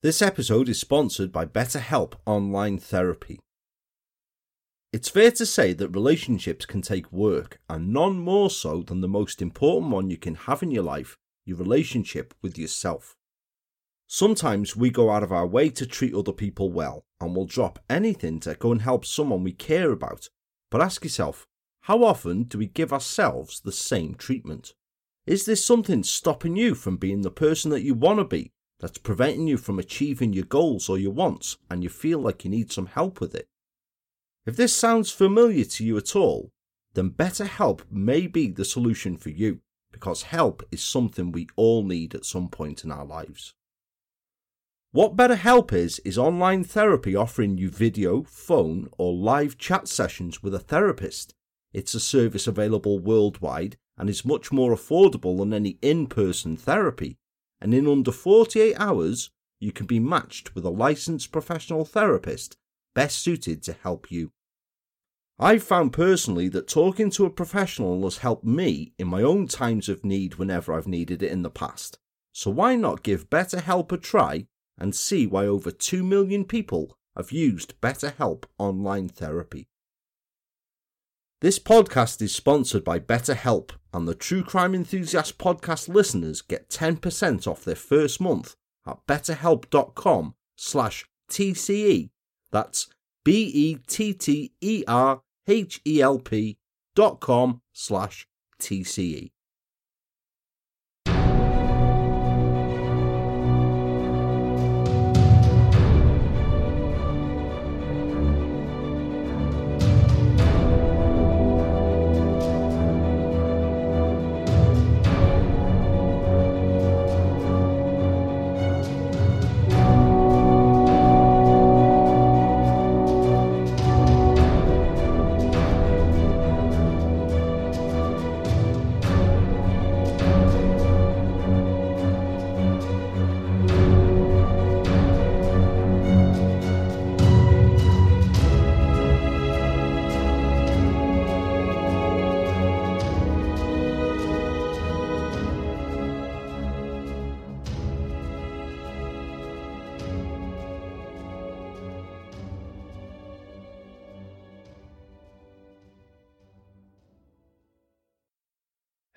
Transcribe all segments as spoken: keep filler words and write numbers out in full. This episode is sponsored by BetterHelp Online Therapy. It's fair to say that relationships can take work, and none more so than the most important one you can have in your life, your relationship with yourself. Sometimes we go out of our way to treat other people well, and will drop anything to go and help someone we care about, but ask yourself, how often do we give ourselves the same treatment? Is there something stopping you from being the person that you want to be? That's preventing you from achieving your goals or your wants, and you feel like you need some help with it. If this sounds familiar to you at all, then BetterHelp may be the solution for you, because help is something we all need at some point in our lives. What BetterHelp is, is online therapy offering you video, phone, or live chat sessions with a therapist. It's a service available worldwide and is much more affordable than any in-person therapy. And in under forty-eight hours, you can be matched with a licensed professional therapist best suited to help you. I've found personally that talking to a professional has helped me in my own times of need whenever I've needed it in the past. So why not give BetterHelp a try and see why over two million people have used BetterHelp Online Therapy. This podcast is sponsored by BetterHelp, and the True Crime Enthusiast podcast listeners get ten percent off their first month at betterhelp.com slash TCE. That's B-E-T-T-E-R-H-E-L-P dot com slash TCE.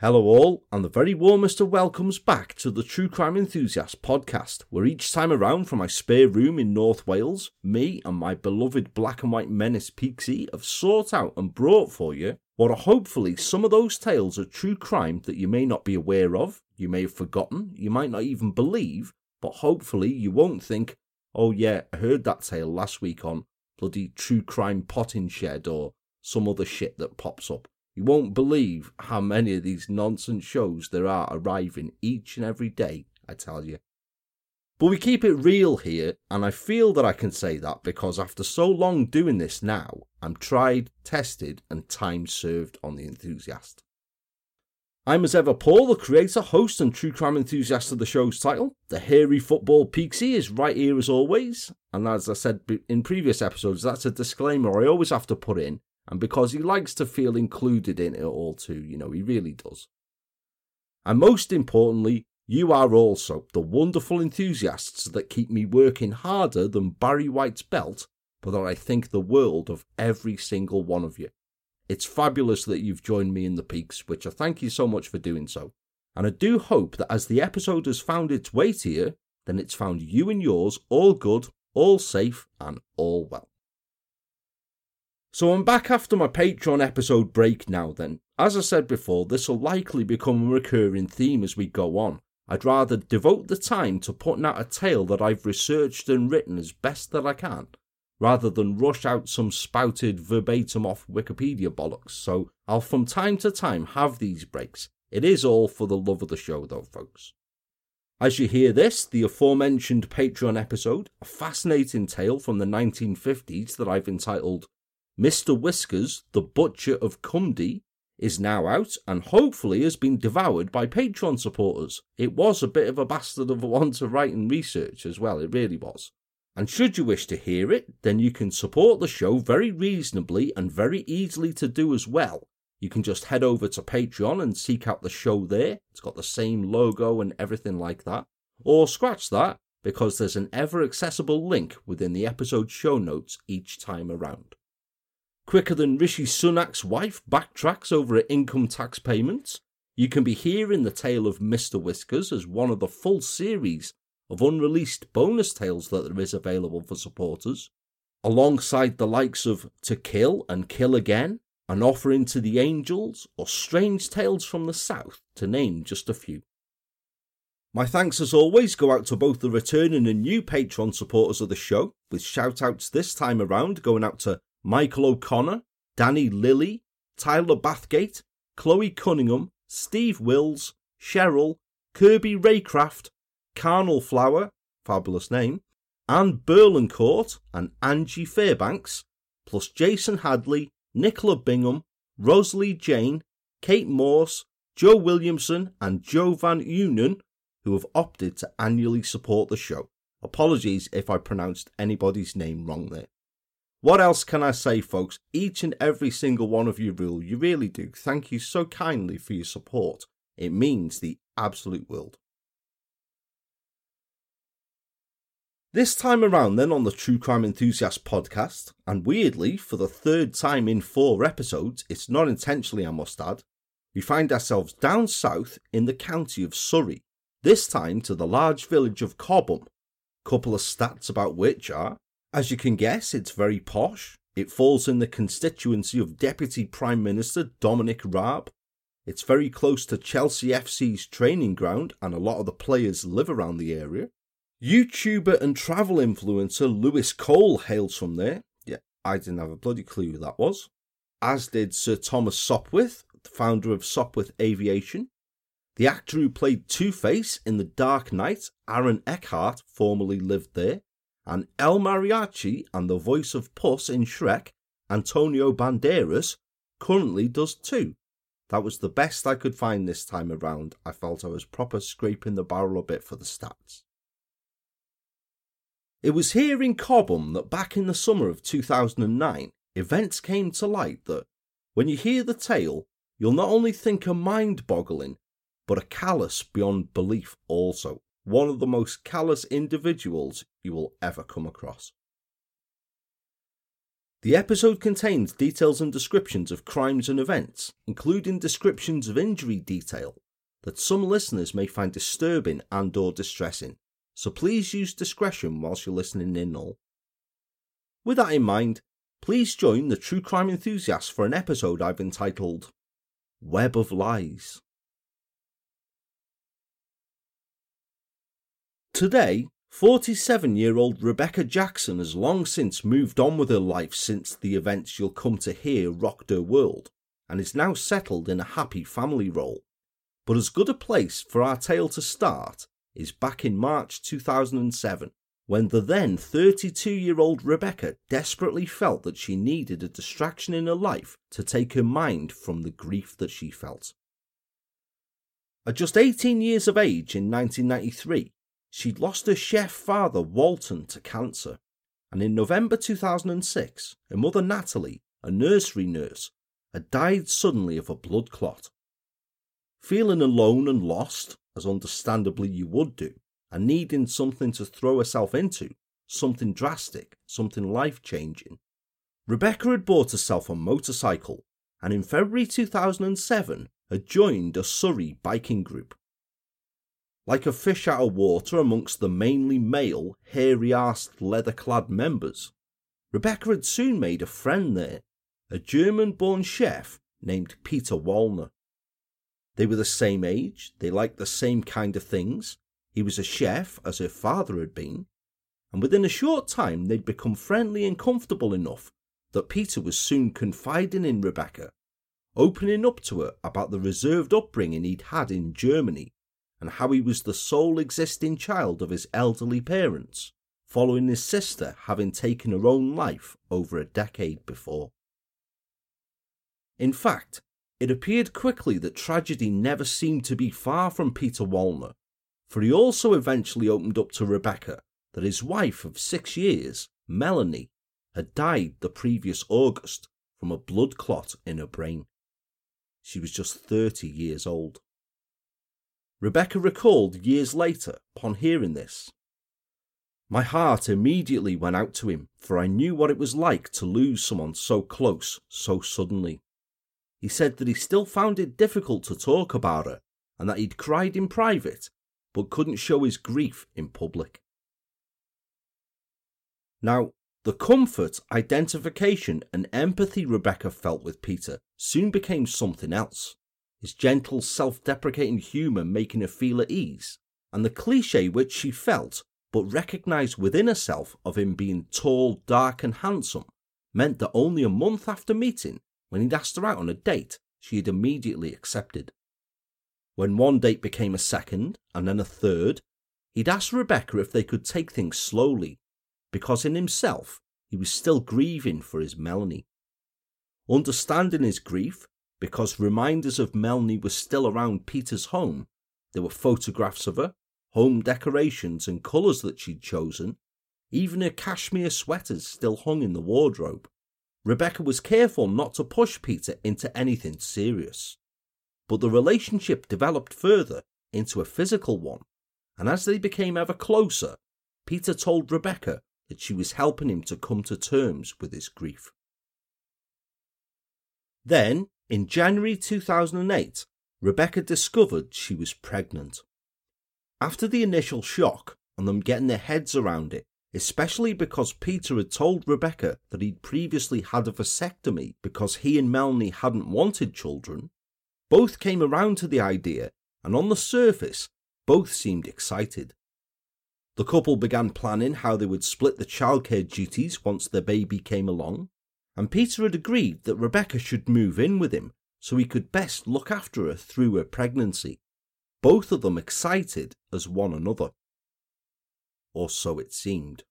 Hello all, and the very warmest of welcomes back to the True Crime Enthusiast podcast, where each time around from my spare room in North Wales, me and my beloved black and white menace Pixie have sought out and brought for you what are hopefully some of those tales of true crime that you may not be aware of, you may have forgotten, you might not even believe, but hopefully you won't think, oh yeah, I heard that tale last week on bloody True Crime Potting Shed or some other shit that pops up. You won't believe how many of these nonsense shows there are arriving each and every day, I tell you. But we keep it real here, and I feel that I can say that because after so long doing this now, I'm tried, tested, and time served on The Enthusiast. I'm as ever Paul, the creator, host, and true crime enthusiast of the show's title. The hairy football Pixie is right here as always, and as I said in previous episodes, that's a disclaimer I always have to put in. And because he likes to feel included in it all too, you know, he really does. And most importantly, you are also the wonderful enthusiasts that keep me working harder than Barry White's belt, but that I think the world of every single one of you. It's fabulous that you've joined me in the peaks, which I thank you so much for doing so. And I do hope that as the episode has found its way to you, then it's found you and yours all good, all safe, and all well. So I'm back after my Patreon episode break now then. As I said before, this will likely become a recurring theme as we go on. I'd rather devote the time to putting out a tale that I've researched and written as best that I can, rather than rush out some spouted verbatim off Wikipedia bollocks, so I'll from time to time have these breaks. It is all for the love of the show though, folks. As you hear this, the aforementioned Patreon episode, a fascinating tale from the nineteen fifties that I've entitled Mister Whiskers, the Butcher of Cumdy, is now out and hopefully has been devoured by Patreon supporters. It was a bit of a bastard of a one to write and research as well, it really was. And should you wish to hear it, then you can support the show very reasonably and very easily to do as well. You can just head over to Patreon and seek out the show there. It's got the same logo and everything like that. Or scratch that, because there's an ever-accessible link within the episode show notes each time around. Quicker than Rishi Sunak's wife backtracks over her income tax payments, you can be hearing the tale of Mister Whiskers as one of the full series of unreleased bonus tales that there is available for supporters, alongside the likes of To Kill and Kill Again, An Offering to the Angels, or Strange Tales from the South, to name just a few. My thanks as always go out to both the returning and new Patreon supporters of the show, with shout-outs this time around going out to Michael O'Connor, Danny Lilly, Tyler Bathgate, Chloe Cunningham, Steve Wills, Cheryl, Kirby Raycraft, Carnal Flower, fabulous name, Anne Burlincourt and Angie Fairbanks, plus Jason Hadley, Nicola Bingham, Rosalie Jane, Kate Morse, Joe Williamson and Joe Van Unen, who have opted to annually support the show. Apologies if I pronounced anybody's name wrong there. What else can I say, folks? Each and every single one of you rule. You really do. Thank you so kindly for your support. It means the absolute world. This time around then on the True Crime Enthusiast podcast, and weirdly, for the third time in four episodes, it's not intentionally I must add, we find ourselves down south in the county of Surrey, this time to the large village of Cobham. Couple of stats about which are, as you can guess, it's very posh. It falls in the constituency of Deputy Prime Minister Dominic Raab. It's very close to Chelsea F C's training ground, and a lot of the players live around the area. YouTuber and travel influencer Lewis Cole hails from there. Yeah, I didn't have a bloody clue who that was. As did Sir Thomas Sopwith, the founder of Sopwith Aviation. The actor who played Two-Face in The Dark Knight, Aaron Eckhart, formerly lived there. And El Mariachi and the voice of Puss in Shrek, Antonio Banderas, currently does too. That was the best I could find this time around. I felt I was proper scraping the barrel a bit for the stats. It was here in Cobham that back in the summer of two thousand nine, events came to light that, when you hear the tale, you'll not only think a mind-boggling, but a callous beyond belief also. One of the most callous individuals you will ever come across. The episode contains details and descriptions of crimes and events, including descriptions of injury detail, that some listeners may find disturbing and or distressing. So please use discretion whilst you're listening in all. With that in mind, please join the True Crime Enthusiasts for an episode I've entitled Web of Lies. Today, forty-seven-year-old Rebecca Jackson has long since moved on with her life since the events you'll come to hear rocked her world, and is now settled in a happy family role. But as good a place for our tale to start is back in March two thousand seven, when the then thirty-two-year-old Rebecca desperately felt that she needed a distraction in her life to take her mind from the grief that she felt. At just eighteen years of age in nineteen ninety-three, she'd lost her chef father Walton to cancer, and in November two thousand six, her mother Natalie, a nursery nurse, had died suddenly of a blood clot. Feeling alone and lost, as understandably you would do, and needing something to throw herself into, something drastic, something life-changing, Rebecca had bought herself a motorcycle, and in February two thousand seven had joined a Surrey biking group. Like a fish out of water amongst the mainly male, hairy-arsed, leather-clad members, Rebecca had soon made a friend there, a German-born chef named Peter Wallner. They were the same age, they liked the same kind of things, he was a chef, as her father had been, and within a short time they'd become friendly and comfortable enough that Peter was soon confiding in Rebecca, opening up to her about the reserved upbringing he'd had in Germany, and how he was the sole existing child of his elderly parents, following his sister having taken her own life over a decade before. In fact, it appeared quickly that tragedy never seemed to be far from Peter Wallner, for he also eventually opened up to Rebecca that his wife of six years, Melanie, had died the previous August from a blood clot in her brain. She was just thirty years old. Rebecca recalled years later, upon hearing this, My heart immediately went out to him, for I knew what it was like to lose someone so close, so suddenly. He said that he still found it difficult to talk about her, and that he'd cried in private, but couldn't show his grief in public. Now, the comfort, identification and empathy Rebecca felt with Peter soon became something else, his gentle self-deprecating humour making her feel at ease, and the cliché which she felt, but recognised within herself, of him being tall, dark and handsome, meant that only a month after meeting, when he'd asked her out on a date, she had immediately accepted. When one date became a second, and then a third, he'd asked Rebecca if they could take things slowly, because in himself he was still grieving for his Melanie. Understanding his grief, because reminders of Melanie were still around Peter's home, there were photographs of her, home decorations and colours that she'd chosen, even her cashmere sweaters still hung in the wardrobe, Rebecca was careful not to push Peter into anything serious. But the relationship developed further into a physical one, and as they became ever closer, Peter told Rebecca that she was helping him to come to terms with his grief. Then, in January two thousand eight, Rebecca discovered she was pregnant. After the initial shock and them getting their heads around it, especially because Peter had told Rebecca that he'd previously had a vasectomy because he and Melanie hadn't wanted children, both came around to the idea, and on the surface, both seemed excited. The couple began planning how they would split the childcare duties once their baby came along, and Peter had agreed that Rebecca should move in with him so he could best look after her through her pregnancy, both of them excited as one another. Or so it seemed.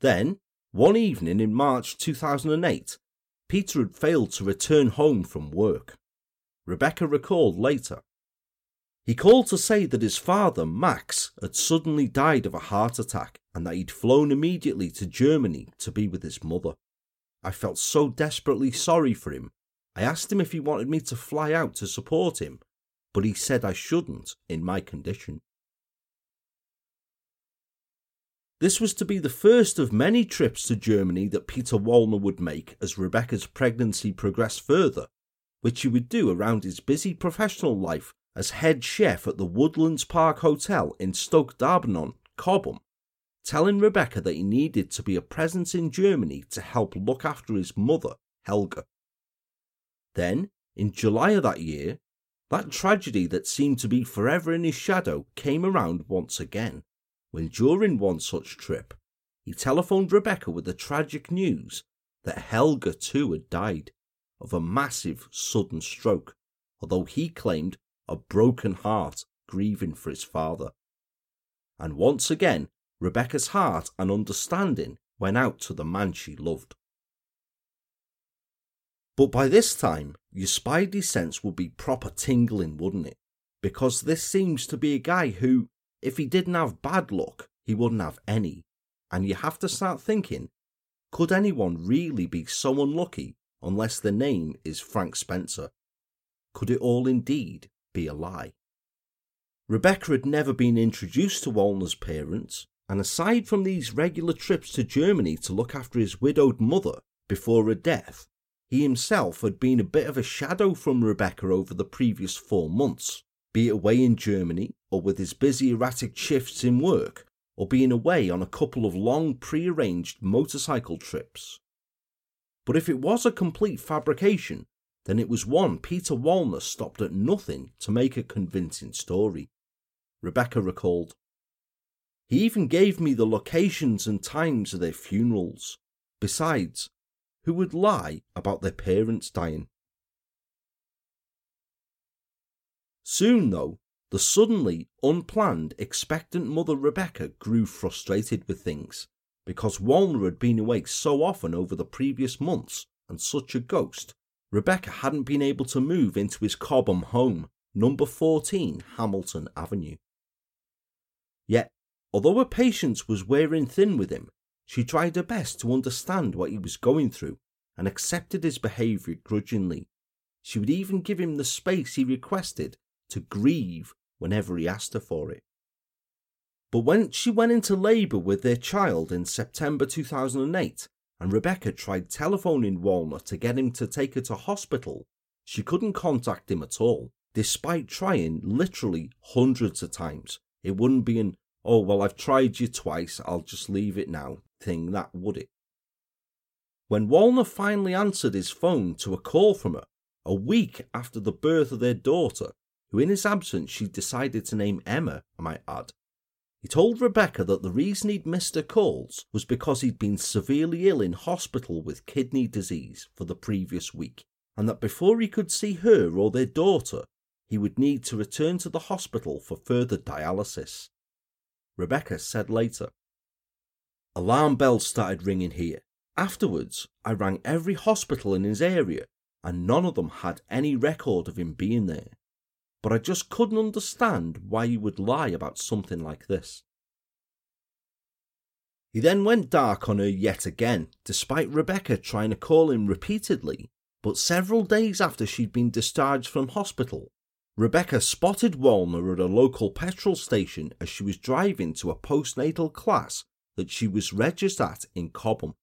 Then, one evening in March two thousand eight, Peter had failed to return home from work. Rebecca recalled later. He called to say that his father, Max, had suddenly died of a heart attack and that he'd flown immediately to Germany to be with his mother. I felt so desperately sorry for him. I asked him if he wanted me to fly out to support him, but he said I shouldn't in my condition. This was to be the first of many trips to Germany that Peter Wallner would make as Rebecca's pregnancy progressed further, which he would do around his busy professional life as head chef at the Woodlands Park Hotel in Stoke Darbanon, Cobham, telling Rebecca that he needed to be a presence in Germany to help look after his mother, Helga. Then, in July of that year, that tragedy that seemed to be forever in his shadow came around once again, when during one such trip, he telephoned Rebecca with the tragic news that Helga too had died of a massive sudden stroke, although he claimed a broken heart grieving for his father. And once again, Rebecca's heart and understanding went out to the man she loved. But by this time, your spidey sense would be proper tingling, wouldn't it? Because this seems to be a guy who, if he didn't have bad luck, he wouldn't have any. And you have to start thinking, could anyone really be so unlucky unless the name is Frank Spencer? Could it all indeed be a lie? Rebecca had never been introduced to Wallner's parents, and aside from these regular trips to Germany to look after his widowed mother before her death, he himself had been a bit of a shadow from Rebecca over the previous four months, be it away in Germany, or with his busy erratic shifts in work, or being away on a couple of long pre-arranged motorcycle trips. But if it was a complete fabrication, then it was one Peter Wallner stopped at nothing to make a convincing story. Rebecca recalled, "He even gave me the locations and times of their funerals. Besides, who would lie about their parents dying?" Soon, though, the suddenly unplanned, expectant mother Rebecca grew frustrated with things, because Wallner had been away so often over the previous months, and such a ghost, Rebecca hadn't been able to move into his Cobham home, number fourteen Hamilton Avenue. Yet, although her patience was wearing thin with him, she tried her best to understand what he was going through and accepted his behaviour grudgingly. She would even give him the space he requested to grieve whenever he asked her for it. But when she went into labour with their child in September two thousand eight, and Rebecca tried telephoning Wallner to get him to take her to hospital, she couldn't contact him at all, despite trying literally hundreds of times. It wouldn't be an, oh, well, I've tried you twice, I'll just leave it now thing, that would it? When Wallner finally answered his phone to a call from her, a week after the birth of their daughter, who in his absence she decided to name Emma, I might add, he told Rebecca that the reason he'd missed her calls was because he'd been severely ill in hospital with kidney disease for the previous week, and that before he could see her or their daughter, he would need to return to the hospital for further dialysis. Rebecca said later, "Alarm bells started ringing here. Afterwards, I rang every hospital in his area, and none of them had any record of him being there. But I just couldn't understand why he would lie about something like this." He then went dark on her yet again, despite Rebecca trying to call him repeatedly, but several days after she'd been discharged from hospital, Rebecca spotted Wallner at a local petrol station as she was driving to a postnatal class that she was registered at in Cobham.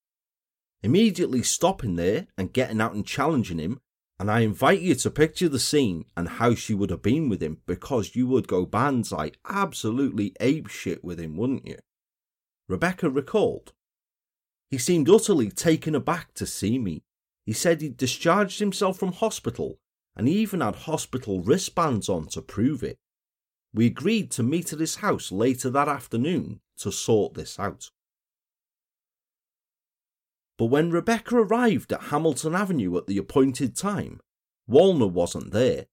Immediately stopping there and getting out and challenging him, "And I invite you to picture the scene and how she would have been with him, because you would go banzai, absolutely apeshit with him, wouldn't you?" Rebecca recalled, "He seemed utterly taken aback to see me. He said he'd discharged himself from hospital, and he even had hospital wristbands on to prove it. We agreed to meet at his house later that afternoon to sort this out." But when Rebecca arrived at Hamilton Avenue at the appointed time, Wallner wasn't there,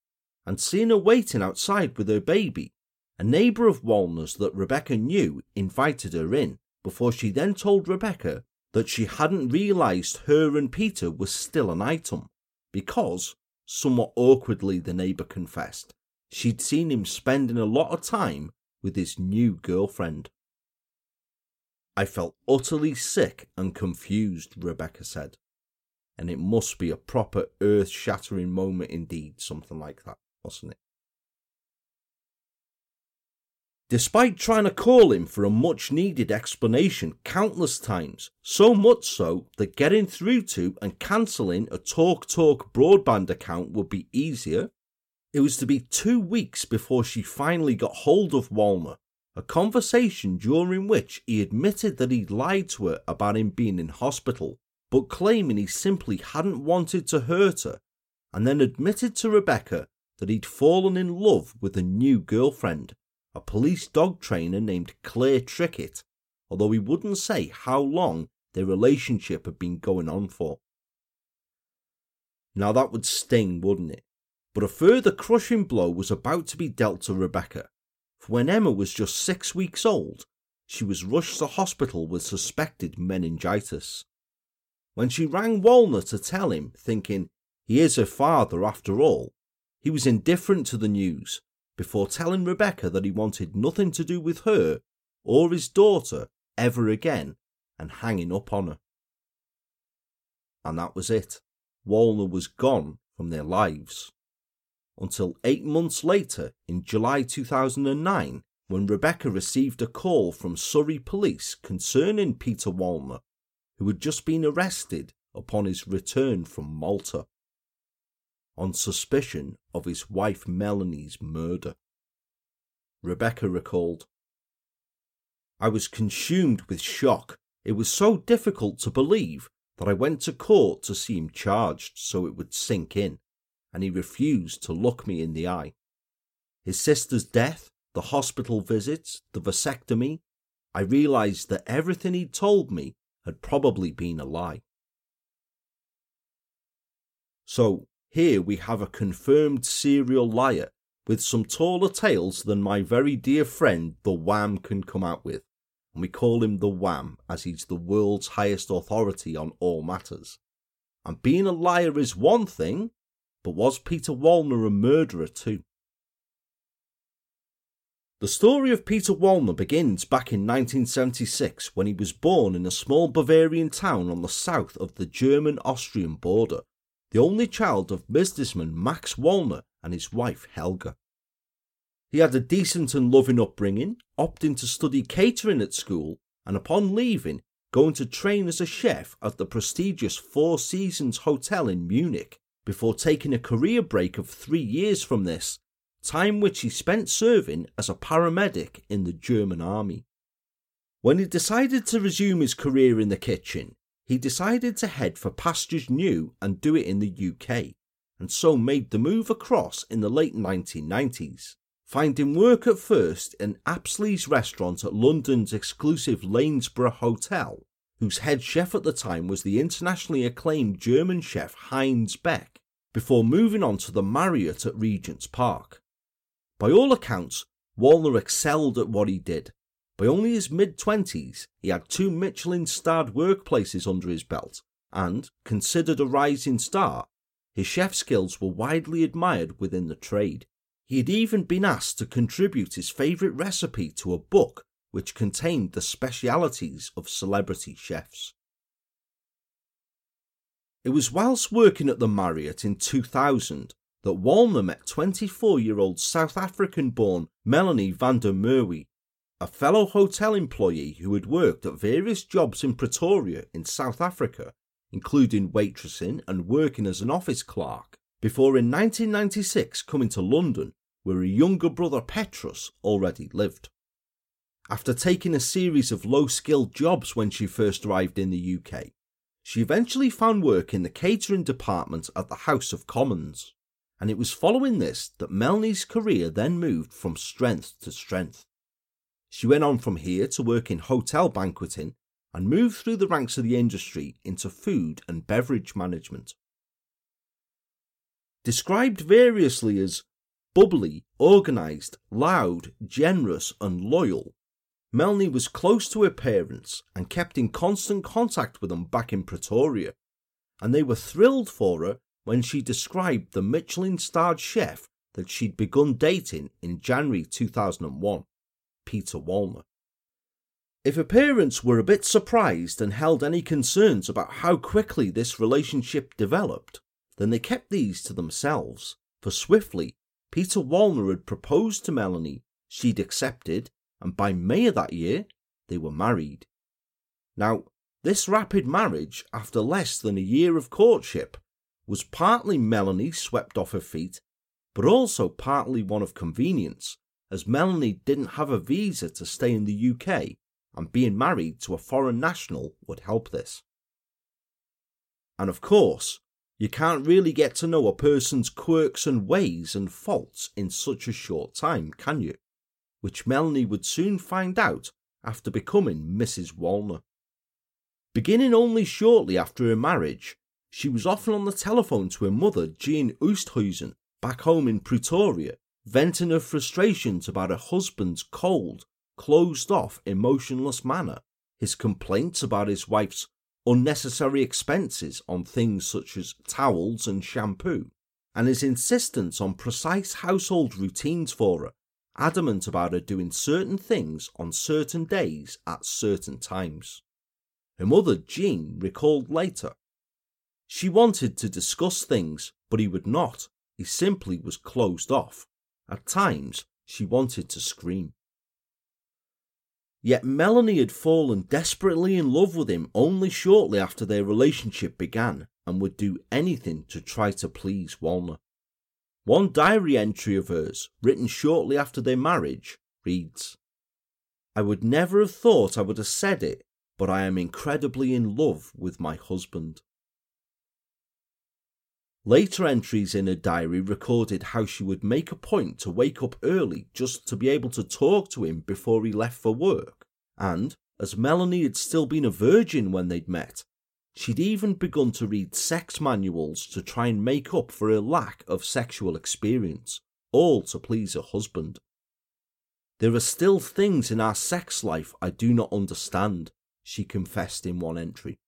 and seeing her waiting outside with her baby, a neighbour of Wallner's that Rebecca knew invited her in before she then told Rebecca that she hadn't realised her and Peter was still an item, because, somewhat awkwardly the neighbour confessed, she'd seen him spending a lot of time with his new girlfriend. "I felt utterly sick and confused," Rebecca said. And it must be a proper earth-shattering moment indeed, something like that, wasn't it? Despite trying to call him for a much-needed explanation countless times, so much so that getting through to and cancelling a TalkTalk broadband account would be easier, it was to be two weeks before she finally got hold of Wallner, a conversation during which he admitted that he'd lied to her about him being in hospital, but claiming he simply hadn't wanted to hurt her, and then admitted to Rebecca that he'd fallen in love with a new girlfriend, a police dog trainer named Claire Trickett, although he wouldn't say how long their relationship had been going on for. Now that would sting, wouldn't it? But a further crushing blow was about to be dealt to Rebecca. When Emma was just six weeks old, she was rushed to hospital with suspected meningitis. When she rang Wallner to tell him, thinking he is her father after all, he was indifferent to the news, before telling Rebecca that he wanted nothing to do with her or his daughter ever again, and hanging up on her. And that was it. Wallner was gone from their lives. Until eight months later, in July two thousand nine, when Rebecca received a call from Surrey police concerning Peter Wallner, who had just been arrested upon his return from Malta, on suspicion of his wife Melanie's murder. Rebecca recalled, "I was consumed with shock. It was so difficult to believe that I went to court to see him charged so it would sink in, and he refused to look me in the eye. His sister's death, the hospital visits, the vasectomy, I realised that everything he'd told me had probably been a lie." So here we have a confirmed serial liar with some taller tales than my very dear friend the Wham can come out with, and we call him the Wham as he's the world's highest authority on all matters. And being a liar is one thing, but was Peter Wallner a murderer too? The story of Peter Wallner begins back in nineteen seventy-six when he was born in a small Bavarian town on the south of the German-Austrian border, the only child of businessman Max Wallner and his wife Helga. He had a decent and loving upbringing, opting to study catering at school, and upon leaving, going to train as a chef at the prestigious Four Seasons Hotel in Munich, before taking a career break of three years from this, time which he spent serving as a paramedic in the German army. When he decided to resume his career in the kitchen, he decided to head for pastures new and do it in the U K, and so made the move across in the late nineteen nineties, finding work at first in Apsley's restaurant at London's exclusive Lanesborough Hotel, whose head chef at the time was the internationally acclaimed German chef Heinz Beck, before moving on to the Marriott at Regent's Park. By all accounts, Wallner excelled at what he did. By only his mid-twenties, he had two Michelin-starred workplaces under his belt, and, considered a rising star, his chef skills were widely admired within the trade. He had even been asked to contribute his favourite recipe to a book which contained the specialities of celebrity chefs. It was whilst working at the Marriott in two thousand that Wallner met twenty-four-year-old South African-born Melanie van der Merwe, a fellow hotel employee who had worked at various jobs in Pretoria in South Africa, including waitressing and working as an office clerk, before in nineteen ninety-six coming to London, where her younger brother Petrus already lived. After taking a series of low-skilled jobs when she first arrived in the U K, she eventually found work in the catering department at the House of Commons, and it was following this that Melanie's career then moved from strength to strength. She went on from here to work in hotel banqueting and moved through the ranks of the industry into food and beverage management. Described variously as bubbly, organised, loud, generous and loyal, Melanie was close to her parents and kept in constant contact with them back in Pretoria, and they were thrilled for her when she described the Michelin-starred chef that she'd begun dating in January two thousand one. Peter Wallner. If her parents were a bit surprised and held any concerns about how quickly this relationship developed, then they kept these to themselves, for swiftly, Peter Wallner had proposed to Melanie, she'd accepted, and by May of that year, they were married. Now, this rapid marriage, after less than a year of courtship, was partly Melanie swept off her feet, but also partly one of convenience, as Melanie didn't have a visa to stay in the U K, and being married to a foreign national would help this. And of course, you can't really get to know a person's quirks and ways and faults in such a short time, can you? Which Melanie would soon find out after becoming Missus Wallner. Beginning only shortly after her marriage, she was often on the telephone to her mother, Jean Oosthuizen, back home in Pretoria, venting her frustrations about her husband's cold, closed-off, emotionless manner, his complaints about his wife's unnecessary expenses on things such as towels and shampoo, and his insistence on precise household routines for her, adamant about her doing certain things on certain days at certain times. Her mother, Jean, recalled later, "She wanted to discuss things, but he would not. He simply was closed off. At times, she wanted to scream." Yet Melanie had fallen desperately in love with him only shortly after their relationship began, and would do anything to try to please Wallner. One diary entry of hers, written shortly after their marriage, reads, "I would never have thought I would have said it, but I am incredibly in love with my husband." Later entries in her diary recorded how she would make a point to wake up early just to be able to talk to him before he left for work, and, as Melanie had still been a virgin when they'd met, she'd even begun to read sex manuals to try and make up for her lack of sexual experience, all to please her husband. "There are still things in our sex life I do not understand," she confessed in one entry.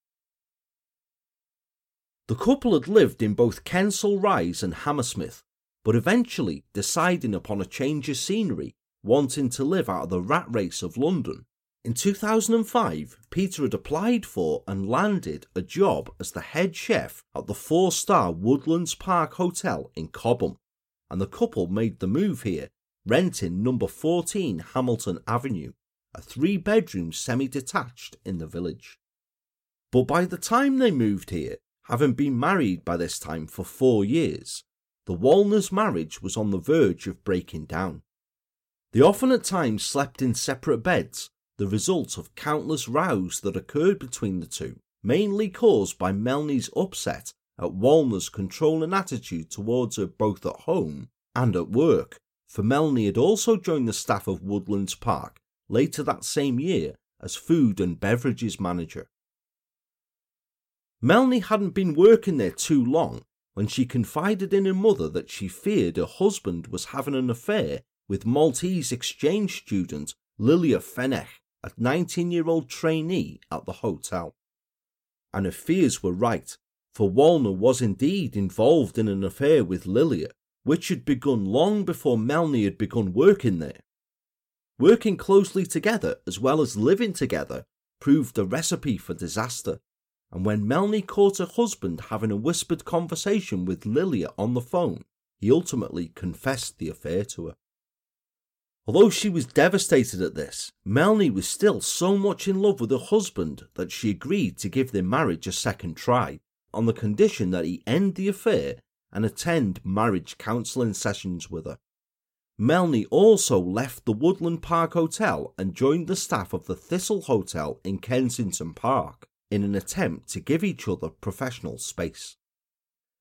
The couple had lived in both Kensal Rise and Hammersmith, but eventually, deciding upon a change of scenery, wanting to live out of the rat race of London, in two thousand five, Peter had applied for and landed a job as the head chef at the four-star Woodlands Park Hotel in Cobham, and the couple made the move here, renting number fourteen Hamilton Avenue, a three-bedroom semi-detached in the village. But by the time they moved here, having been married by this time for four years, the Wallners' marriage was on the verge of breaking down. They often at times slept in separate beds, the result of countless rows that occurred between the two, mainly caused by Melanie's upset at Wallner's controlling attitude towards her both at home and at work, for Melanie had also joined the staff of Woodlands Park later that same year as food and beverages manager. Melanie hadn't been working there too long when she confided in her mother that she feared her husband was having an affair with Maltese exchange student Lilia Fenech, a nineteen-year-old trainee at the hotel. And her fears were right, for Wallner was indeed involved in an affair with Lilia, which had begun long before Melanie had begun working there. Working closely together as well as living together proved a recipe for disaster. And when Melanie caught her husband having a whispered conversation with Lilia on the phone, he ultimately confessed the affair to her. Although she was devastated at this, Melanie was still so much in love with her husband that she agreed to give their marriage a second try, on the condition that he end the affair and attend marriage counselling sessions with her. Melanie also left the Woodland Park Hotel and joined the staff of the Thistle Hotel in Kensington Park, in an attempt to give each other professional space.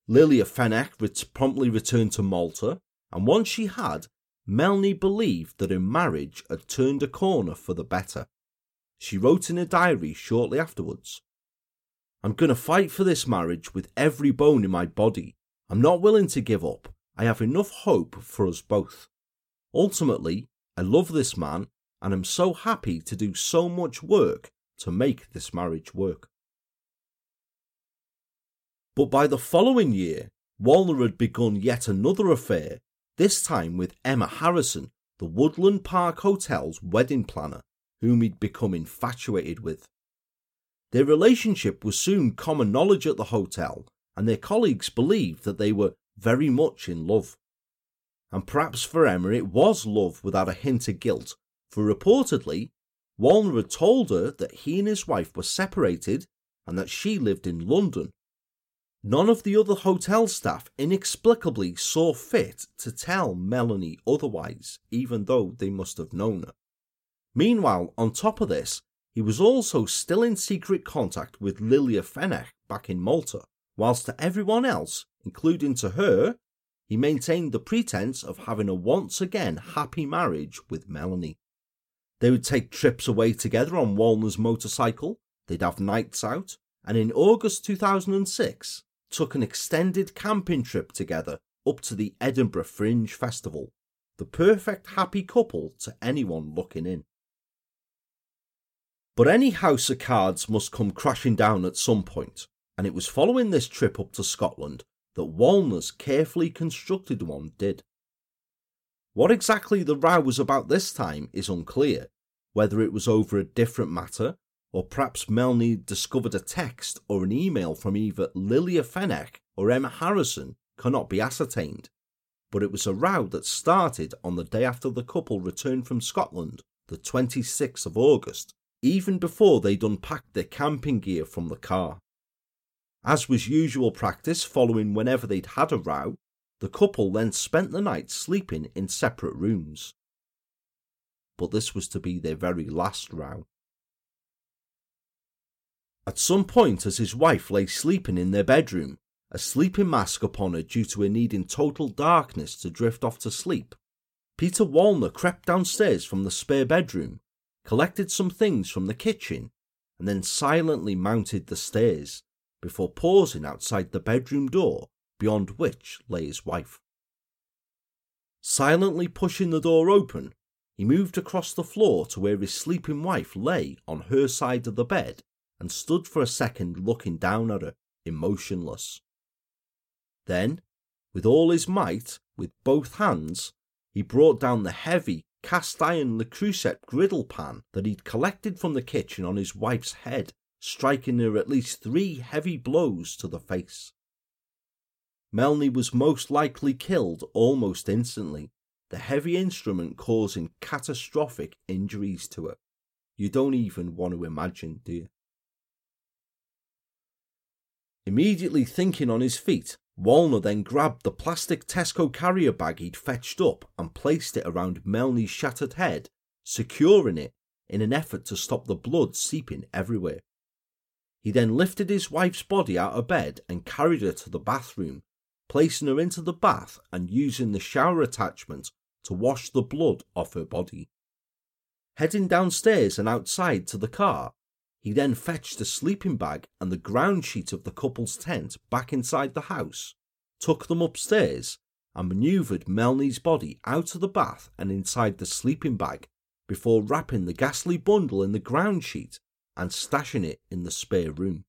Lilia Fenech ret- promptly returned to Malta, and once she had, Melanie believed that her marriage had turned a corner for the better. She wrote in her diary shortly afterwards, "I'm going to fight for this marriage with every bone in my body. I'm not willing to give up. I have enough hope for us both. Ultimately, I love this man, and I'm so happy to do so much work to make this marriage work." But by the following year, Wallner had begun yet another affair, this time with Emma Harrison, the Woodland Park Hotel's wedding planner, whom he'd become infatuated with. Their relationship was soon common knowledge at the hotel, and their colleagues believed that they were very much in love. And perhaps for Emma it was love without a hint of guilt, for reportedly, Wallner had told her that he and his wife were separated and that she lived in London. None of the other hotel staff inexplicably saw fit to tell Melanie otherwise, even though they must have known her. Meanwhile, on top of this, he was also still in secret contact with Lilia Fenech back in Malta, whilst to everyone else, including to her, he maintained the pretense of having a once again happy marriage with Melanie. They would take trips away together on Wallner's motorcycle, they'd have nights out, and in August two thousand six, took an extended camping trip together up to the Edinburgh Fringe Festival, the perfect happy couple to anyone looking in. But any house of cards must come crashing down at some point, and it was following this trip up to Scotland that Wallner's carefully constructed one did. What exactly the row was about this time is unclear, whether it was over a different matter, or perhaps Melanie discovered a text or an email from either Lilia Fenech or Emma Harrison cannot be ascertained, but it was a row that started on the day after the couple returned from Scotland, the twenty-sixth of August, even before they'd unpacked their camping gear from the car. As was usual practice following whenever they'd had a row, the couple then spent the night sleeping in separate rooms. But this was to be their very last row. At some point as his wife lay sleeping in their bedroom, a sleeping mask upon her due to her needing total darkness to drift off to sleep, Peter Wallner crept downstairs from the spare bedroom, collected some things from the kitchen, and then silently mounted the stairs, before pausing outside the bedroom door, beyond which lay his wife. Silently pushing the door open, he moved across the floor to where his sleeping wife lay on her side of the bed and stood for a second looking down at her, emotionless. Then, with all his might, with both hands, he brought down the heavy, cast-iron Le Creuset griddle pan that he'd collected from the kitchen on his wife's head, striking her at least three heavy blows to the face. Melanie was most likely killed almost instantly, the heavy instrument causing catastrophic injuries to her. You don't even want to imagine, do you? Immediately thinking on his feet, Wallner then grabbed the plastic Tesco carrier bag he'd fetched up and placed it around Melanie's shattered head, securing it in an effort to stop the blood seeping everywhere. He then lifted his wife's body out of bed and carried her to the bathroom, placing her into the bath and using the shower attachment to wash the blood off her body. Heading downstairs and outside to the car, he then fetched a sleeping bag and the ground sheet of the couple's tent back inside the house, took them upstairs, and manoeuvred Melanie's body out of the bath and inside the sleeping bag before wrapping the ghastly bundle in the ground sheet and stashing it in the spare room.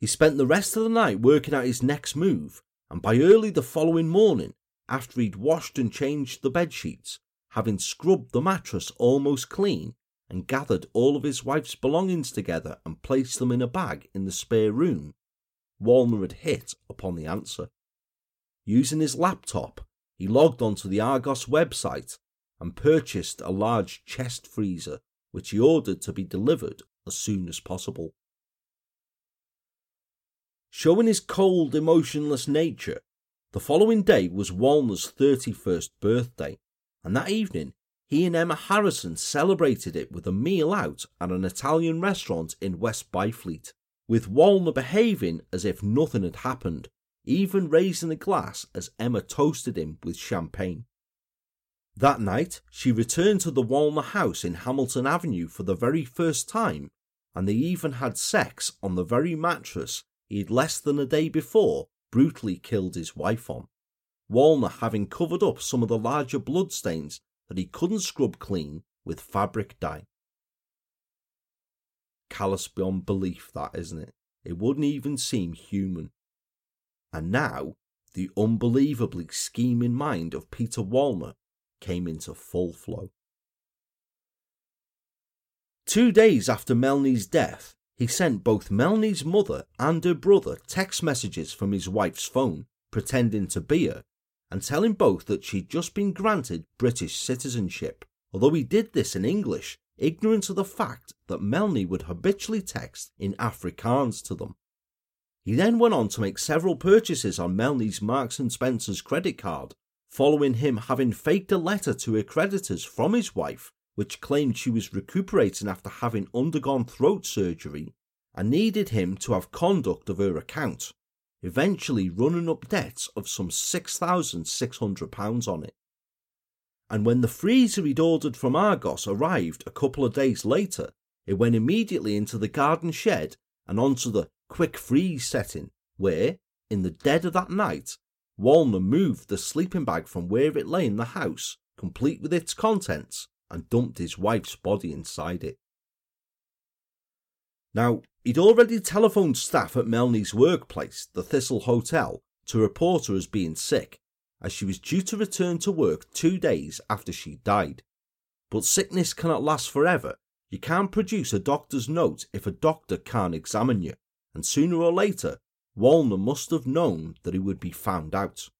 He spent the rest of the night working out his next move, and by early the following morning, after he'd washed and changed the bedsheets, having scrubbed the mattress almost clean, and gathered all of his wife's belongings together and placed them in a bag in the spare room, Wallner had hit upon the answer. Using his laptop, he logged onto the Argos website and purchased a large chest freezer, which he ordered to be delivered as soon as possible. Showing his cold, emotionless nature, the following day was Wallner's thirty-first birthday, and that evening he and Emma Harrison celebrated it with a meal out at an Italian restaurant in West Byfleet, with Wallner behaving as if nothing had happened, even raising a glass as Emma toasted him with champagne. That night, she returned to the Wallner house in Hamilton Avenue for the very first time, and they even had sex on the very mattress he'd less than a day before brutally killed his wife on, Wallner having covered up some of the larger bloodstains that he couldn't scrub clean with fabric dye. Callous beyond belief, that, isn't it? It wouldn't even seem human. And now, the unbelievably scheming mind of Peter Wallner came into full flow. Two days after Melanie's death, he sent both Melanie's mother and her brother text messages from his wife's phone, pretending to be her, and telling both that she'd just been granted British citizenship, although he did this in English, ignorant of the fact that Melanie would habitually text in Afrikaans to them. He then went on to make several purchases on Melanie's Marks and Spencer's credit card, following him having faked a letter to her creditors from his wife, which claimed she was recuperating after having undergone throat surgery, and needed him to have conduct of her account, eventually running up debts of some six thousand six hundred pounds on it. And when the freezer he'd ordered from Argos arrived a couple of days later, it went immediately into the garden shed and onto the quick freeze setting, where, in the dead of that night, Wallner moved the sleeping bag from where it lay in the house, complete with its contents, and dumped his wife's body inside it. Now, he'd already telephoned staff at Melanie's workplace, the Thistle Hotel, to report her as being sick, as she was due to return to work two days after she died. But sickness cannot last forever. You can't produce a doctor's note if a doctor can't examine you, and sooner or later, Wallner must have known that he would be found out.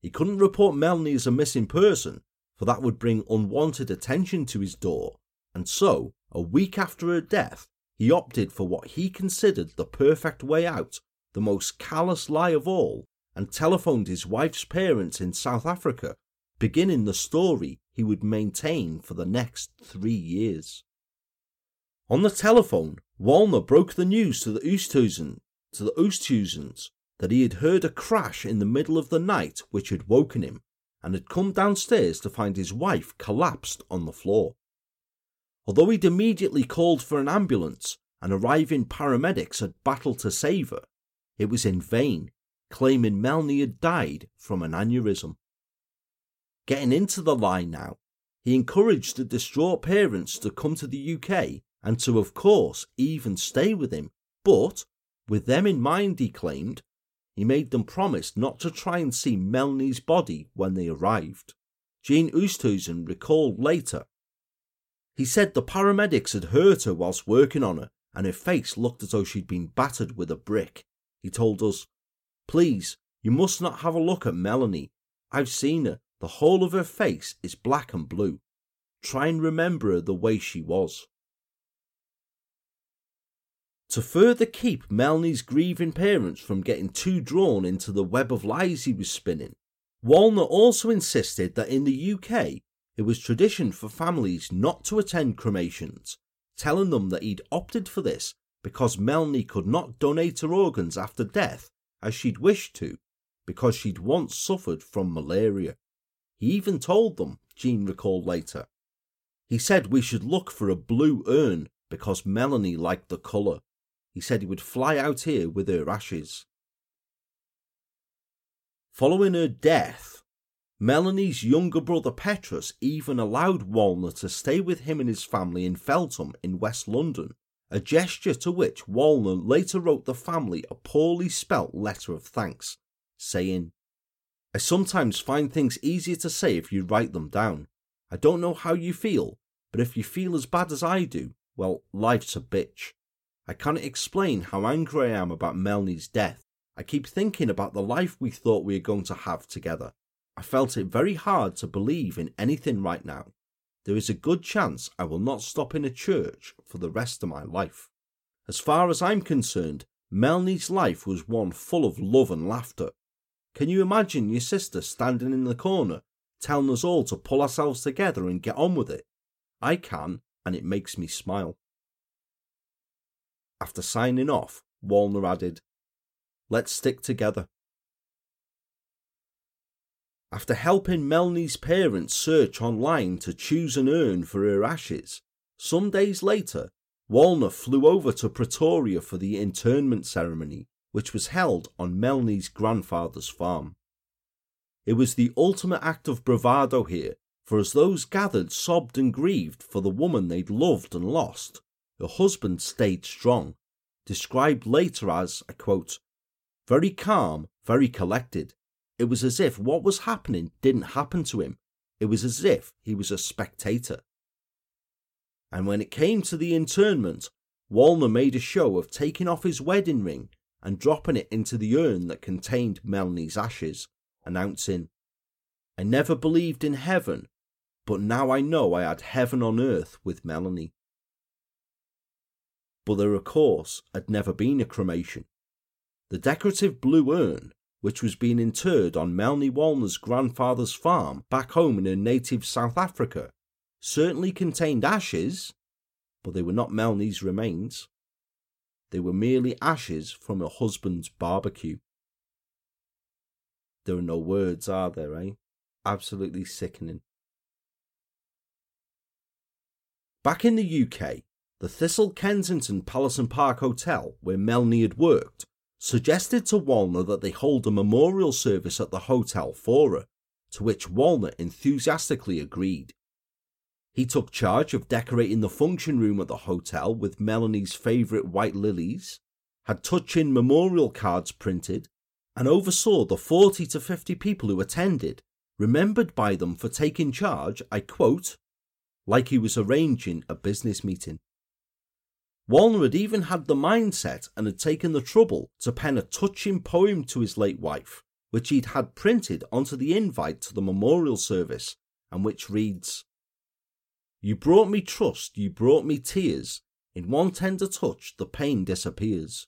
He couldn't report Melanie as a missing person, for that would bring unwanted attention to his door, and so, a week after her death, he opted for what he considered the perfect way out, the most callous lie of all, and telephoned his wife's parents in South Africa, beginning the story he would maintain for the next three years. On the telephone, Wallner broke the news to the Oosthuizen, to the Oosthuizens that he had heard a crash in the middle of the night which had woken him, and had come downstairs to find his wife collapsed on the floor. Although he'd immediately called for an ambulance and arriving paramedics had battled to save her, it was in vain, claiming Melanie had died from an aneurysm. Getting into the lie now, he encouraged the distraught parents to come to the U K and to, of course, even stay with him, but, with them in mind, he claimed, he made them promise not to try and see Melanie's body when they arrived. Jean Oosthuizen recalled later, he said the paramedics had hurt her whilst working on her, and her face looked as though she'd been battered with a brick. He told us, "Please, you must not have a look at Melanie. I've seen her. The whole of her face is black and blue. Try and remember her the way she was. To further keep Melanie's grieving parents from getting too drawn into the web of lies he was spinning, Wallner also insisted that in the U K it was tradition for families not to attend cremations, telling them that he'd opted for this because Melanie could not donate her organs after death as she'd wished to, because she'd once suffered from malaria. He even told them, Jean recalled later. He said we should look for a blue urn because Melanie liked the colour. He said he would fly out here with her ashes. Following her death, Melanie's younger brother Petrus even allowed Wallner to stay with him and his family in Feltham in West London, a gesture to which Wallner later wrote the family a poorly spelt letter of thanks, saying, I sometimes find things easier to say if you write them down. I don't know how you feel, but if you feel as bad as I do, well, life's a bitch. I can't explain how angry I am about Melanie's death. I keep thinking about the life we thought we were going to have together. I felt it very hard to believe in anything right now. There is a good chance I will not stop in a church for the rest of my life. As far as I'm concerned, Melanie's life was one full of love and laughter. Can you imagine your sister standing in the corner, telling us all to pull ourselves together and get on with it? I can, and it makes me smile. After signing off, Wallner added, Let's stick together. After helping Melanie's parents search online to choose an urn for her ashes, some days later, Wallner flew over to Pretoria for the interment ceremony, which was held on Melanie's grandfather's farm. It was the ultimate act of bravado here, for as those gathered sobbed and grieved for the woman they'd loved and lost, her husband stayed strong, described later as, I quote, very calm, very collected. It was as if what was happening didn't happen to him. It was as if he was a spectator. And when it came to the interment, Wallner made a show of taking off his wedding ring and dropping it into the urn that contained Melanie's ashes, announcing, I never believed in heaven, but now I know I had heaven on earth with Melanie. But there, of course, had never been a cremation. The decorative blue urn, which was being interred on Melanie Wallner's grandfather's farm back home in her native South Africa, certainly contained ashes, but they were not Melanie's remains. They were merely ashes from her husband's barbecue. There are no words, are there, eh? Absolutely sickening. Back in the U K, the Thistle Kensington Palace and Park Hotel, where Melanie had worked, suggested to Wallner that they hold a memorial service at the hotel for her, to which Wallner enthusiastically agreed. He took charge of decorating the function room at the hotel with Melanie's favourite white lilies, had touching memorial cards printed, and oversaw the forty to fifty people who attended, remembered by them for taking charge, I quote, like he was arranging a business meeting. Wallner had even had the mindset and had taken the trouble to pen a touching poem to his late wife, which he'd had printed onto the invite to the memorial service, and which reads, You brought me trust, you brought me tears. In one tender touch, the pain disappears.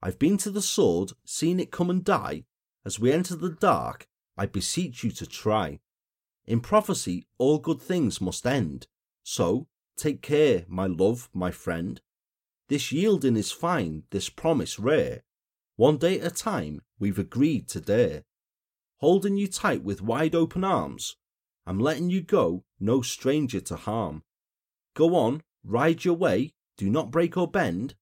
I've been to the sword, seen it come and die. As we enter the dark, I beseech you to try. In prophecy, all good things must end. So, take care, my love, my friend. This yielding is fine, this promise rare. One day at a time, we've agreed to dare. Holding you tight with wide open arms, I'm letting you go, no stranger to harm. Go on, ride your way, do not break or bend.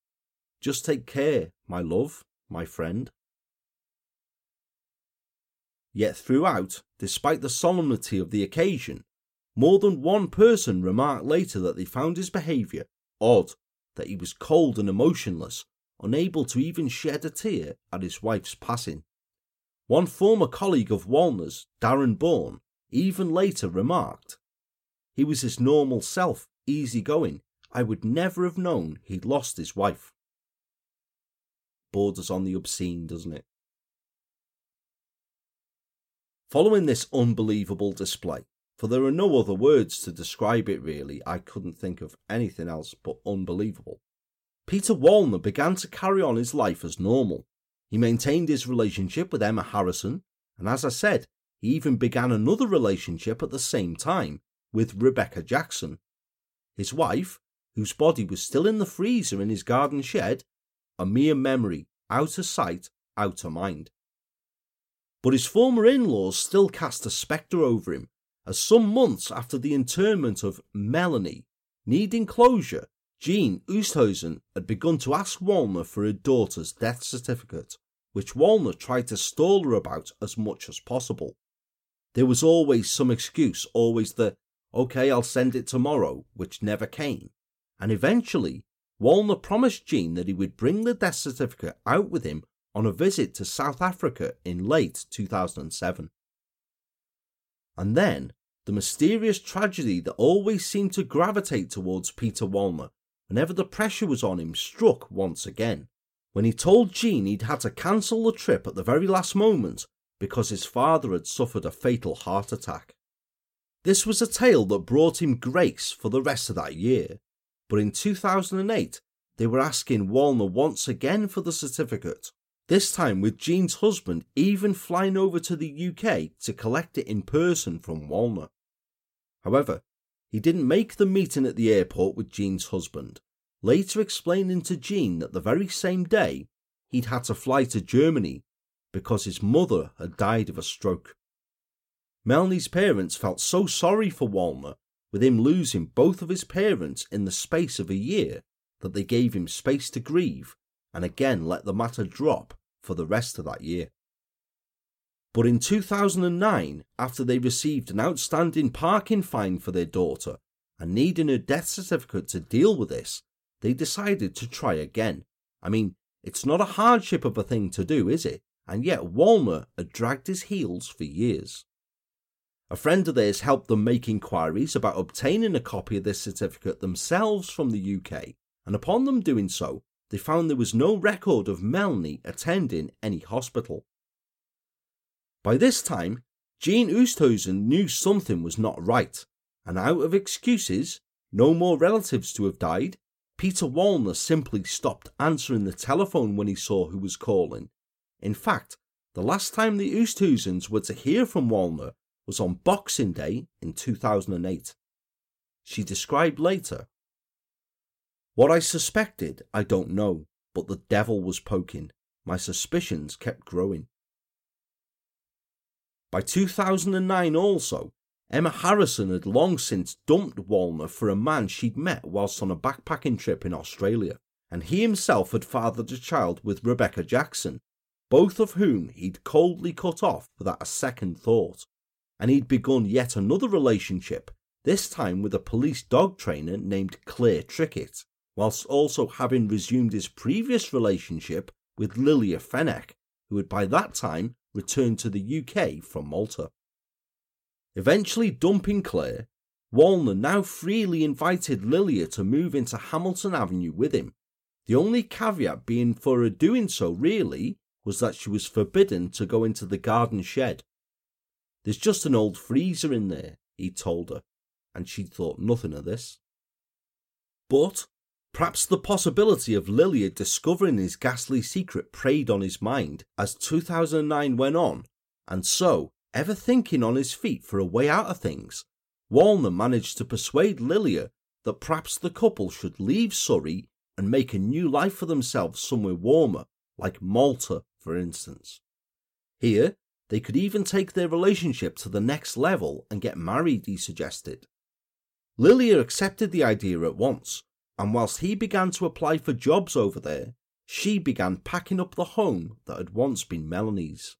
Just take care, my love, my friend. Yet throughout, despite the solemnity of the occasion, more than one person remarked later that they found his behaviour odd, that he was cold and emotionless, unable to even shed a tear at his wife's passing. One former colleague of Wallner's, Darren Bourne, even later remarked, He was his normal self, easygoing. I would never have known he'd lost his wife. Borders on the obscene, doesn't it? Following this unbelievable display, for there are no other words to describe it really, I couldn't think of anything else but unbelievable, Peter Wallner began to carry on his life as normal. He maintained his relationship with Emma Harrison, and as I said, he even began another relationship at the same time, with Rebecca Jackson. His wife, whose body was still in the freezer in his garden shed, a mere memory, out of sight, out of mind. But his former in-laws still cast a spectre over him, as some months after the interment of Melanie, needing closure, Jean Oosthuizen had begun to ask Wallner for her daughter's death certificate, which Wallner tried to stall her about as much as possible. There was always some excuse, always the, okay, I'll send it tomorrow, which never came, and eventually Wallner promised Jean that he would bring the death certificate out with him on a visit to South Africa in late two thousand seven. And then, the mysterious tragedy that always seemed to gravitate towards Peter Wallner whenever the pressure was on him struck once again, when he told Jean he'd had to cancel the trip at the very last moment because his father had suffered a fatal heart attack. This was a tale that brought him grace for the rest of that year, but in two thousand eight they were asking Wallner once again for the certificate, this time with Jean's husband even flying over to the U K to collect it in person from Wallner. However, he didn't make the meeting at the airport with Jean's husband, later explaining to Jean that the very same day he'd had to fly to Germany because his mother had died of a stroke. Melanie's parents felt so sorry for Wallner, with him losing both of his parents in the space of a year, that they gave him space to grieve and again let the matter drop for the rest of that year. But in two thousand nine, after they received an outstanding parking fine for their daughter and needing her death certificate to deal with this, they decided to try again. I mean, it's not a hardship of a thing to do, is it? And yet Wallner had dragged his heels for years. A friend of theirs helped them make inquiries about obtaining a copy of this certificate themselves from the U K, and upon them doing so, they found there was no record of Melanie attending any hospital. By this time, Jean Oosthuizen knew something was not right, and out of excuses, no more relatives to have died, Peter Wallner simply stopped answering the telephone when he saw who was calling. In fact, the last time the Oosthuizens were to hear from Wallner was on Boxing Day in two thousand eight. She described later, "What I suspected, I don't know, but the devil was poking. My suspicions kept growing." By two thousand nine also, Emma Harrison had long since dumped Wallner for a man she'd met whilst on a backpacking trip in Australia, and he himself had fathered a child with Rebecca Jackson, both of whom he'd coldly cut off without a second thought. And he'd begun yet another relationship, this time with a police dog trainer named Claire Trickett, whilst also having resumed his previous relationship with Lilia Fenech, who had by that time returned to the U K from Malta. Eventually dumping Claire, Wallner now freely invited Lilia to move into Hamilton Avenue with him, the only caveat being for her doing so really was that she was forbidden to go into the garden shed. "There's just an old freezer in there," he told her, and she thought nothing of this. But perhaps the possibility of Lilia discovering his ghastly secret preyed on his mind as two thousand nine went on, and so, ever thinking on his feet for a way out of things, Wallner managed to persuade Lilia that perhaps the couple should leave Surrey and make a new life for themselves somewhere warmer, like Malta, for instance. Here, they could even take their relationship to the next level and get married, he suggested. Lilia accepted the idea at once, and whilst he began to apply for jobs over there, she began packing up the home that had once been Melanie's.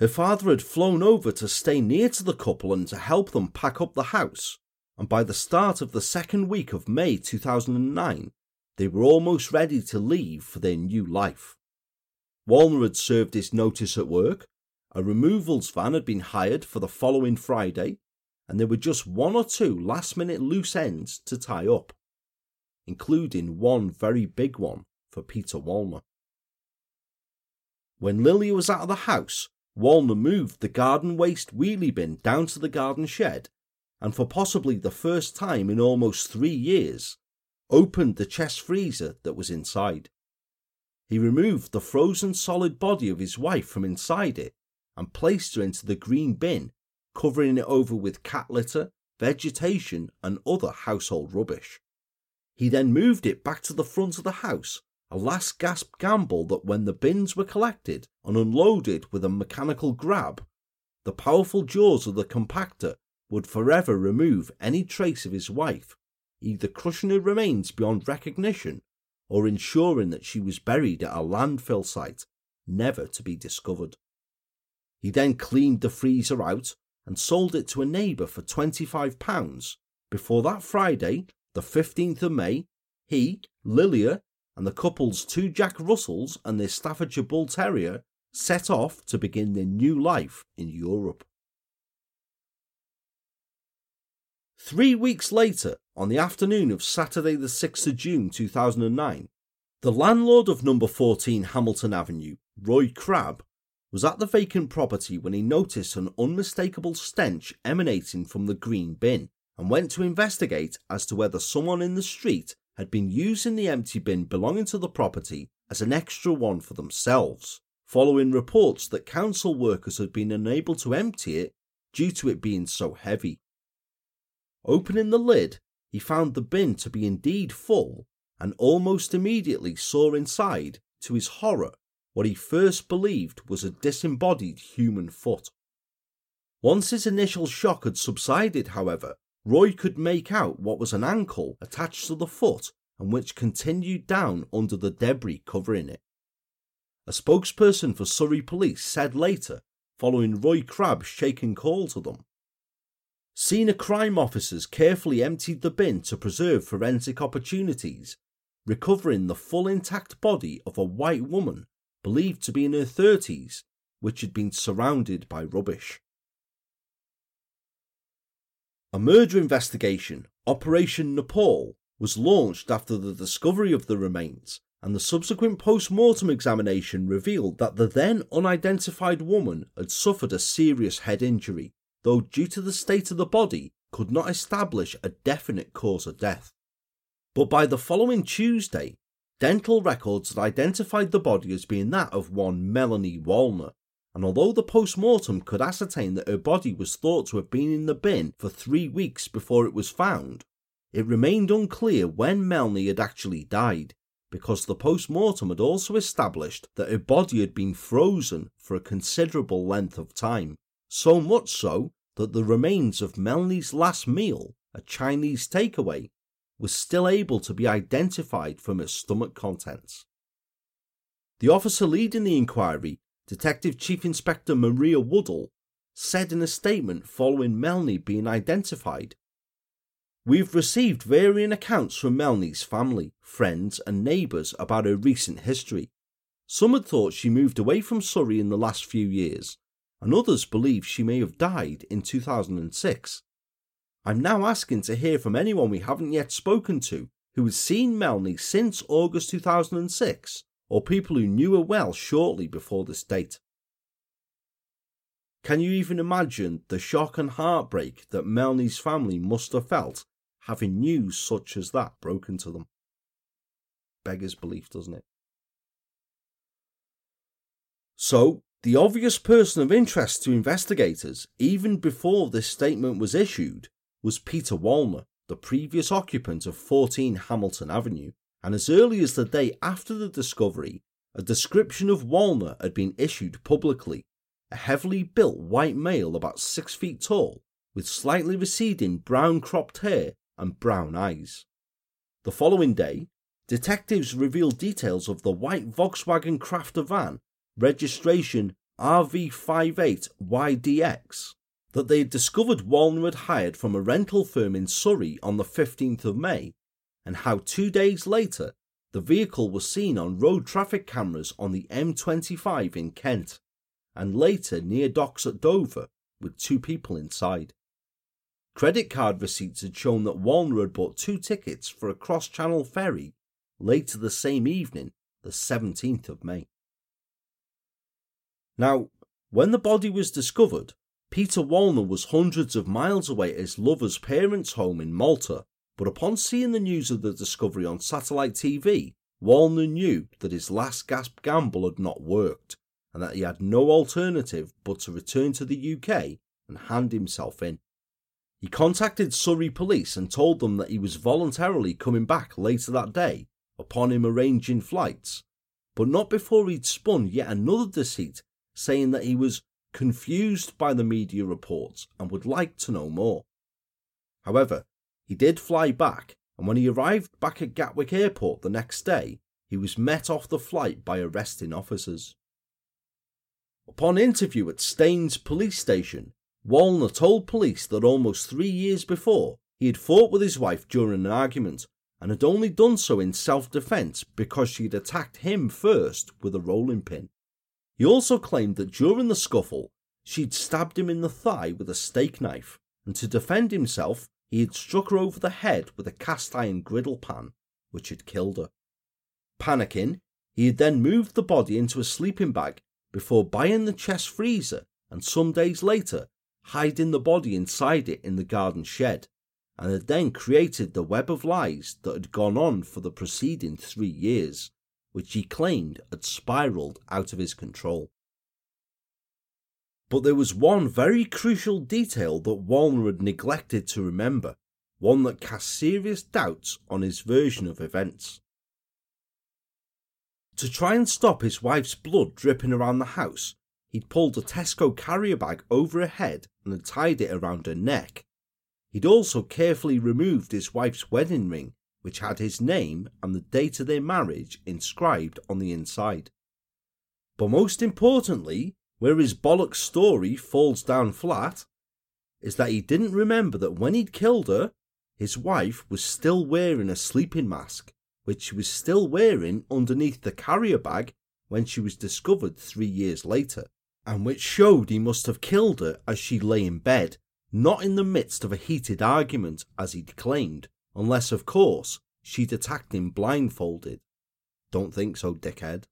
Her father had flown over to stay near to the couple and to help them pack up the house, and by the start of the second week of May two thousand nine, they were almost ready to leave for their new life. Wallner had served his notice at work, a removals van had been hired for the following Friday, and there were just one or two last-minute loose ends to tie up, including one very big one for Peter Wallner. When Lilia was out of the house, Wallner moved the garden waste wheelie bin down to the garden shed, and for possibly the first time in almost three years, opened the chest freezer that was inside. He removed the frozen solid body of his wife from inside it and placed her into the green bin, covering it over with cat litter, vegetation and other household rubbish. He then moved it back to the front of the house, a last gasp gamble that when the bins were collected and unloaded with a mechanical grab, the powerful jaws of the compactor would forever remove any trace of his wife, either crushing her remains beyond recognition or ensuring that she was buried at a landfill site, never to be discovered. He then cleaned the freezer out and sold it to a neighbour for twenty-five pounds. Before that Friday, the fifteenth of May, he, Lilia, and the couple's two Jack Russells and their Staffordshire Bull Terrier set off to begin their new life in Europe. Three weeks later, on the afternoon of Saturday the sixth of June two thousand nine, the landlord of number fourteen Hamilton Avenue, Roy Crabb, was at the vacant property when he noticed an unmistakable stench emanating from the green bin and went to investigate as to whether someone in the street had been using the empty bin belonging to the property as an extra one for themselves, following reports that council workers had been unable to empty it due to it being so heavy. Opening the lid, he found the bin to be indeed full and almost immediately saw inside, to his horror, what he first believed was a disembodied human foot. Once his initial shock had subsided, however, Roy could make out what was an ankle attached to the foot and which continued down under the debris covering it. A spokesperson for Surrey Police said later, following Roy Crabb's shaken call to them, "Senior crime officers carefully emptied the bin to preserve forensic opportunities, recovering the full intact body of a white woman believed to be in her thirties, which had been surrounded by rubbish." A murder investigation, Operation Nepal, was launched after the discovery of the remains, and the subsequent post-mortem examination revealed that the then unidentified woman had suffered a serious head injury, though due to the state of the body, could not establish a definite cause of death. But by the following Tuesday, dental records had identified the body as being that of one Melanie Wallner, and although the post-mortem could ascertain that her body was thought to have been in the bin for three weeks before it was found, it remained unclear when Melanie had actually died, because the post-mortem had also established that her body had been frozen for a considerable length of time, so much so that the remains of Melanie's last meal, a Chinese takeaway, was still able to be identified from her stomach contents. The officer leading the inquiry, Detective Chief Inspector Maria Woodall, said in a statement following Melanie being identified, "We've received varying accounts from Melanie's family, friends and neighbours about her recent history. Some had thought she moved away from Surrey in the last few years, and others believe she may have died in two thousand six. I'm now asking to hear from anyone we haven't yet spoken to who has seen Melanie since August two thousand six, or people who knew her well shortly before this date." Can you even imagine the shock and heartbreak that Melanie's family must have felt having news such as that broken to them? Beggars belief, doesn't it? So, the obvious person of interest to investigators, even before this statement was issued, was Peter Wallner, the previous occupant of fourteen Hamilton Avenue. And as early as the day after the discovery, a description of Wallner had been issued publicly, a heavily built white male about six feet tall, with slightly receding brown cropped hair and brown eyes. The following day, detectives revealed details of the white Volkswagen Crafter van, registration R V five eight Y D X, that they had discovered Wallner had hired from a rental firm in Surrey on the fifteenth of May, and how two days later the vehicle was seen on road traffic cameras on the M twenty-five in Kent, and later near docks at Dover, with two people inside. Credit card receipts had shown that Wallner had bought two tickets for a cross-channel ferry later the same evening, the seventeenth of May. Now, When the body was discovered, Peter Wallner was hundreds of miles away at his lover's parents' home in Malta, but upon seeing the news of the discovery on satellite T V, Wallner knew that his last gasp gamble had not worked, and that he had no alternative but to return to the U K and hand himself in. He contacted Surrey police and told them that he was voluntarily coming back later that day, upon him arranging flights, but not before he'd spun yet another deceit, saying that he was confused by the media reports and would like to know more. However, he did fly back, and when he arrived back at Gatwick Airport the next day, he was met off the flight by arresting officers. Upon interview at Staines police station, Wallner told police that almost three years before, he had fought with his wife during an argument, and had only done so in self-defence because she had attacked him first with a rolling pin. He also claimed that during the scuffle, she'd stabbed him in the thigh with a steak knife, and to defend himself, he had struck her over the head with a cast-iron griddle pan, which had killed her. Panicking, he had then moved the body into a sleeping bag before buying the chest freezer and some days later hiding the body inside it in the garden shed, and had then created the web of lies that had gone on for the preceding three years, which he claimed had spiralled out of his control. But there was one very crucial detail that Wallner had neglected to remember, one that cast serious doubts on his version of events. To try and stop his wife's blood dripping around the house, he'd pulled a Tesco carrier bag over her head and had tied it around her neck. He'd also carefully removed his wife's wedding ring, which had his name and the date of their marriage inscribed on the inside. But most importantly, where his bollocks story falls down flat, is that he didn't remember that when he'd killed her, his wife was still wearing a sleeping mask, which she was still wearing underneath the carrier bag when she was discovered three years later, and which showed he must have killed her as she lay in bed, not in the midst of a heated argument as he'd claimed, unless of course she'd attacked him blindfolded. Don't think so, dickhead.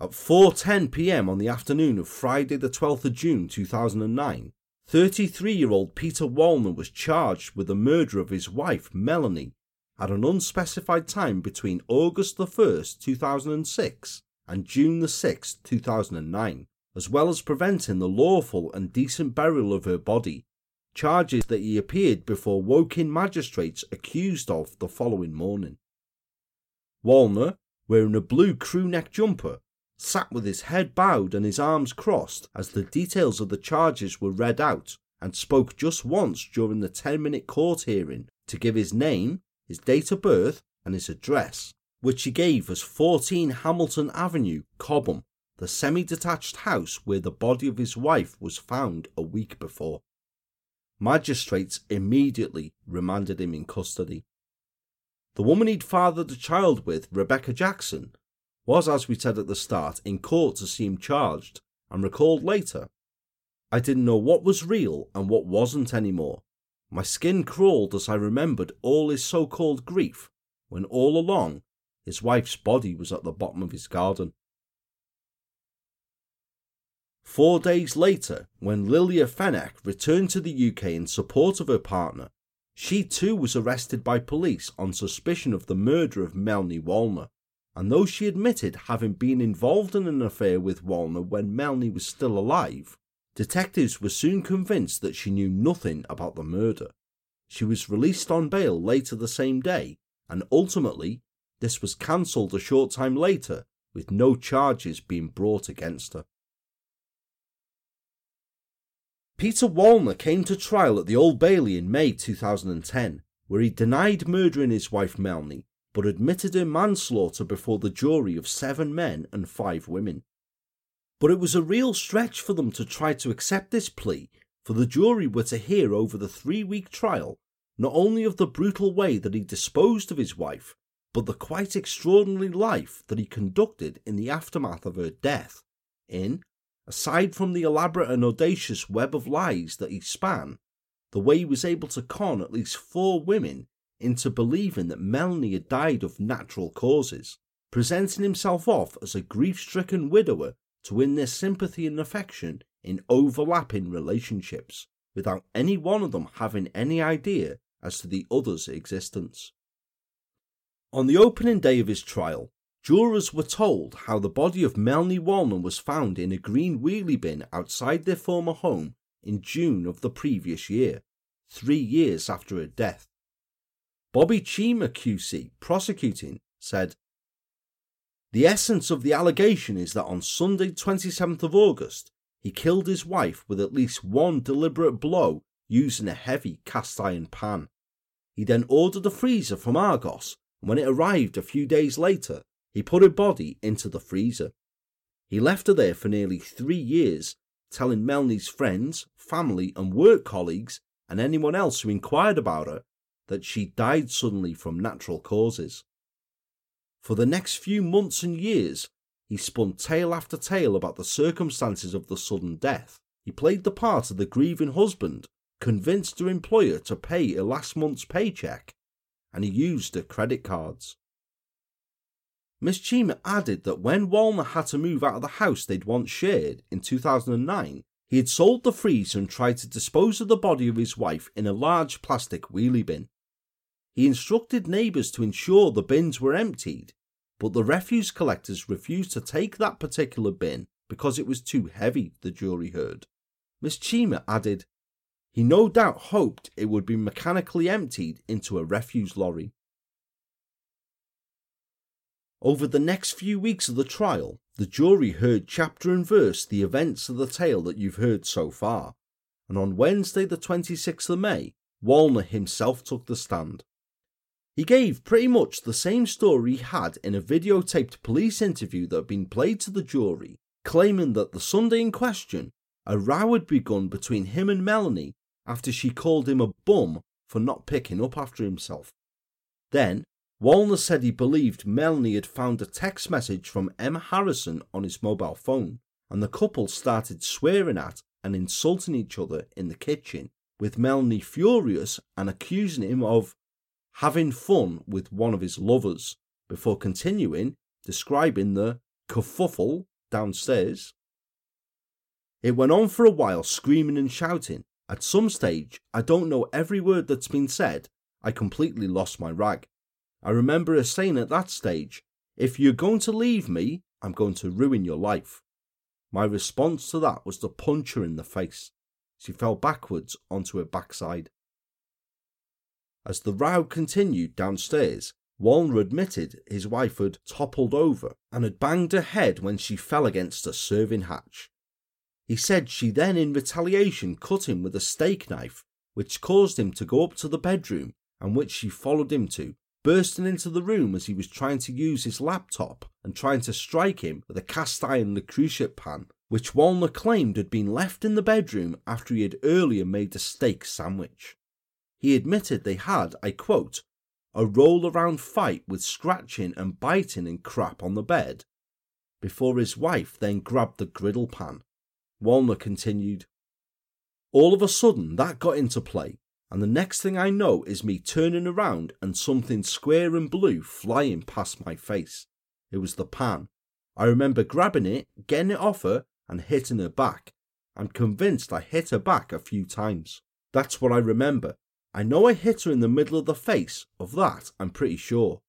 At four ten p m on the afternoon of Friday the twelfth of June two thousand nine, thirty-three-year-old Peter Wallner was charged with the murder of his wife Melanie at an unspecified time between August the first, two thousand six and June the sixth, two thousand nine, as well as preventing the lawful and decent burial of her body, charges that he appeared before Woking magistrates accused of the following morning. Wallner, wearing a blue crew-neck jumper, sat with his head bowed and his arms crossed as the details of the charges were read out, and spoke just once during the ten-minute court hearing to give his name, his date of birth and his address, which he gave as fourteen Hamilton Avenue, Cobham, the semi-detached house where the body of his wife was found a week before. Magistrates immediately remanded him in custody. The woman he'd fathered a child with, Rebecca Jackson, was, as we said at the start, in court to see him charged, and recalled later, "I didn't know what was real and what wasn't anymore. My skin crawled as I remembered all his so-called grief, when all along his wife's body was at the bottom of his garden." Four days later, when Lilia Fenech returned to the U K in support of her partner, she too was arrested by police on suspicion of the murder of Melanie Wallner, and though she admitted having been involved in an affair with Wallner when Melanie was still alive, detectives were soon convinced that she knew nothing about the murder. She was released on bail later the same day, and ultimately, this was cancelled a short time later, with no charges being brought against her. Peter Wallner came to trial at the Old Bailey in May two thousand ten, where he denied murdering his wife Melanie, but admitted her manslaughter before the jury of seven men and five women. But it was a real stretch for them to try to accept this plea, for the jury were to hear over the three-week trial not only of the brutal way that he disposed of his wife, but the quite extraordinary life that he conducted in the aftermath of her death, in, aside from the elaborate and audacious web of lies that he span, the way he was able to con at least four women into believing that Melanie had died of natural causes, presenting himself off as a grief-stricken widower to win their sympathy and affection in overlapping relationships, without any one of them having any idea as to the other's existence. On the opening day of his trial, jurors were told how the body of Melanie Wallner was found in a green wheelie bin outside their former home in June of the previous year, three years after her death. Bobby Chima Q C, prosecuting, said, "The essence of the allegation is that on Sunday twenty-seventh of August, he killed his wife with at least one deliberate blow using a heavy cast-iron pan. He then ordered a freezer from Argos, and when it arrived a few days later, he put her body into the freezer. He left her there for nearly three years, telling Melanie's friends, family and work colleagues, and anyone else who inquired about her, that she died suddenly from natural causes. For the next few months and years, he spun tale after tale about the circumstances of the sudden death. He played the part of the grieving husband, convinced her employer to pay her last month's paycheck, and he used her credit cards." Miss Chima added that when Wallner had to move out of the house they'd once shared in two thousand nine, he had sold the freezer and tried to dispose of the body of his wife in a large plastic wheelie bin. He instructed neighbours to ensure the bins were emptied, but the refuse collectors refused to take that particular bin because it was too heavy, the jury heard. Miss Chima added, "He no doubt hoped it would be mechanically emptied into a refuse lorry." Over the next few weeks of the trial, the jury heard chapter and verse the events of the tale that you've heard so far, and on Wednesday the twenty-sixth of May, Wallner himself took the stand. He gave pretty much the same story he had in a videotaped police interview that had been played to the jury, claiming that the Sunday in question, a row had begun between him and Melanie after she called him a bum for not picking up after himself. Then, Wallner said he believed Melanie had found a text message from Emma Harrison on his mobile phone, and the couple started swearing at and insulting each other in the kitchen, with Melanie furious and accusing him of having fun with one of his lovers, before continuing, describing the kerfuffle downstairs. It went on for a while, screaming and shouting. At some stage, I don't know every word that's been said, I completely lost my rag. I remember her saying at that stage, "If you're going to leave me, I'm going to ruin your life." My response to that was to punch her in the face. She fell backwards onto her backside. As the row continued downstairs, Wallner admitted his wife had toppled over and had banged her head when she fell against a serving hatch. He said she then in retaliation cut him with a steak knife, which caused him to go up to the bedroom and which she followed him to, bursting into the room as he was trying to use his laptop and trying to strike him with a cast iron cruciate pan, which Wallner claimed had been left in the bedroom after he had earlier made a steak sandwich. He admitted they had, I quote, "a roll-around fight with scratching and biting and crap on the bed," before his wife then grabbed the griddle pan. Wallner continued, "All of a sudden that got into play, and the next thing I know is me turning around and something square and blue flying past my face. It was the pan. I remember grabbing it, getting it off her, and hitting her back. I'm convinced I hit her back a few times. That's what I remember. I know I hit her in the middle of the face, of that I'm pretty sure.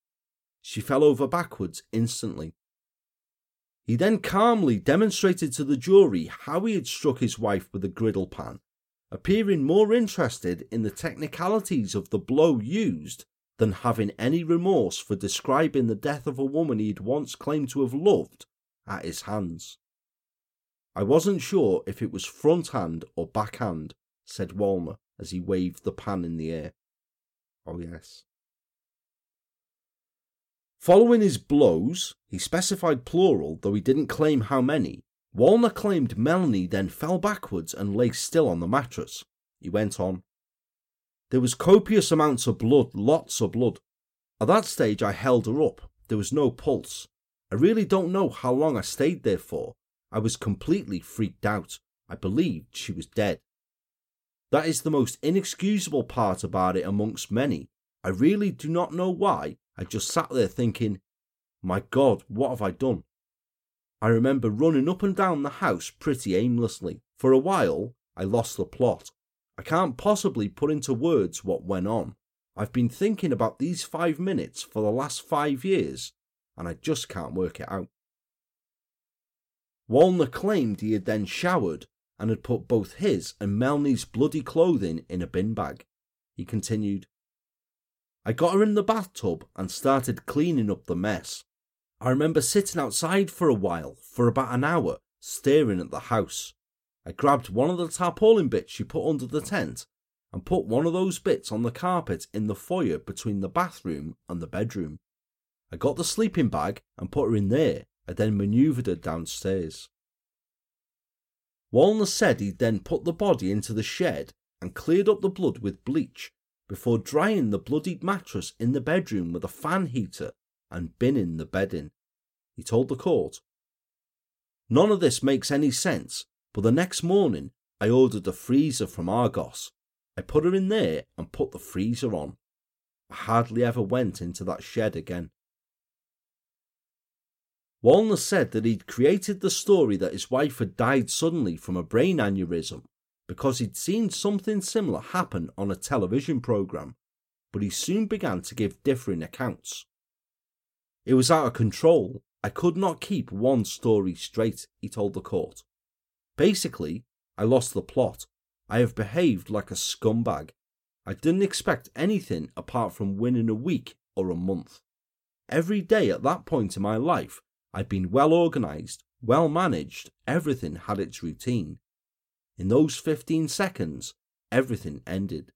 She fell over backwards instantly." He then calmly demonstrated to the jury how he had struck his wife with a griddle pan, appearing more interested in the technicalities of the blow used than having any remorse for describing the death of a woman he had once claimed to have loved at his hands. "I wasn't sure if it was front hand or back hand," said Wallner as he waved the pan in the air. Oh yes. Following his blows, he specified plural, though he didn't claim how many, Wallner claimed Melanie then fell backwards and lay still on the mattress. He went on, "There was copious amounts of blood, lots of blood. At that stage I held her up, there was no pulse. I really don't know how long I stayed there for. I was completely freaked out. I believed she was dead. That is the most inexcusable part about it amongst many. I really do not know why. I just sat there thinking, My God, what have I done? I remember running up and down the house pretty aimlessly. For a while, I lost the plot. I can't possibly put into words what went on. I've been thinking about these five minutes for the last five years, and I just can't work it out. Wallner claimed he had then showered and had put both his and Melanie's bloody clothing in a bin bag. He continued, I got her in the bathtub and started cleaning up the mess. I remember sitting outside for a while, for about an hour, staring at the house. I grabbed one of the tarpaulin bits she put under the tent and put one of those bits on the carpet in the foyer between the bathroom and the bedroom. I got the sleeping bag and put her in there. I then manoeuvred her downstairs. Wallner said he'd then put the body into the shed and cleared up the blood with bleach before drying the bloodied mattress in the bedroom with a fan heater and binning the bedding. He told the court, None of this makes any sense, but the next morning I ordered a freezer from Argos. I put her in there and put the freezer on. I hardly ever went into that shed again. Wallner said that he'd created the story that his wife had died suddenly from a brain aneurysm because he'd seen something similar happen on a television programme, but he soon began to give differing accounts. It was out of control. I could not keep one story straight, he told the court. Basically, I lost the plot. I have behaved like a scumbag. I didn't expect anything apart from winning a week or a month. Every day at that point in my life, I'd been well organised, well managed, everything had its routine. In those fifteen seconds, everything ended.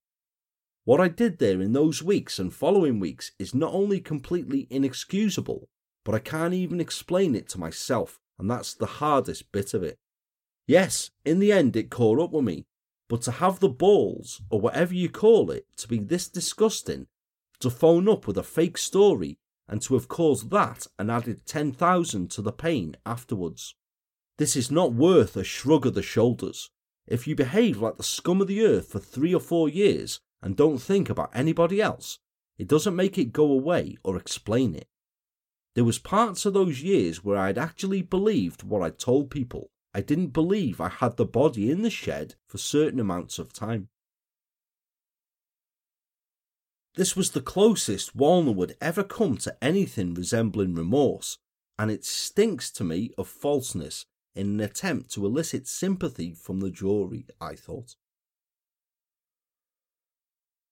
What I did there in those weeks and following weeks is not only completely inexcusable, but I can't even explain it to myself, and that's the hardest bit of it. Yes, in the end it caught up with me, but to have the balls, or whatever you call it, to be this disgusting, to phone up with a fake story, and to have caused that and added ten thousand to the pain afterwards. This is not worth a shrug of the shoulders. If you behave like the scum of the earth for three or four years and don't think about anybody else, it doesn't make it go away or explain it. There was parts of those years where I'd actually believed what I'd told people. I didn't believe I had the body in the shed for certain amounts of time. This was the closest Wallner would ever come to anything resembling remorse, and it stinks to me of falseness in an attempt to elicit sympathy from the jury, I thought.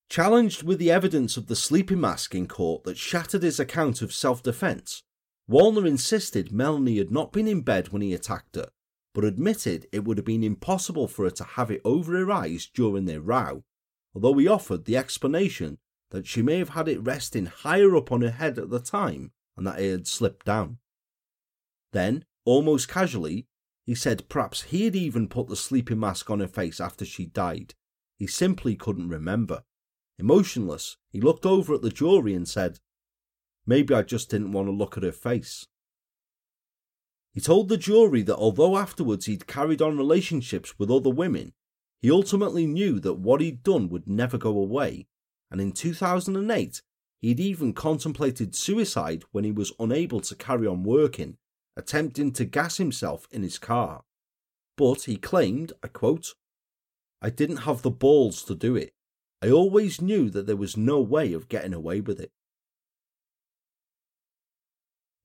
Challenged with the evidence of the sleeping mask in court that shattered his account of self-defence, Wallner insisted Melanie had not been in bed when he attacked her, but admitted it would have been impossible for her to have it over her eyes during their row, although he offered the explanation that she may have had it resting higher up on her head at the time and that it had slipped down. Then, almost casually, he said perhaps he had even put the sleeping mask on her face after she died. He simply couldn't remember. Emotionless, he looked over at the jury and said, Maybe I just didn't want to look at her face. He told the jury that although afterwards he'd carried on relationships with other women, he ultimately knew that what he'd done would never go away, and in two thousand eight, he'd even contemplated suicide when he was unable to carry on working, attempting to gas himself in his car. But he claimed, I quote, I didn't have the balls to do it. I always knew that there was no way of getting away with it.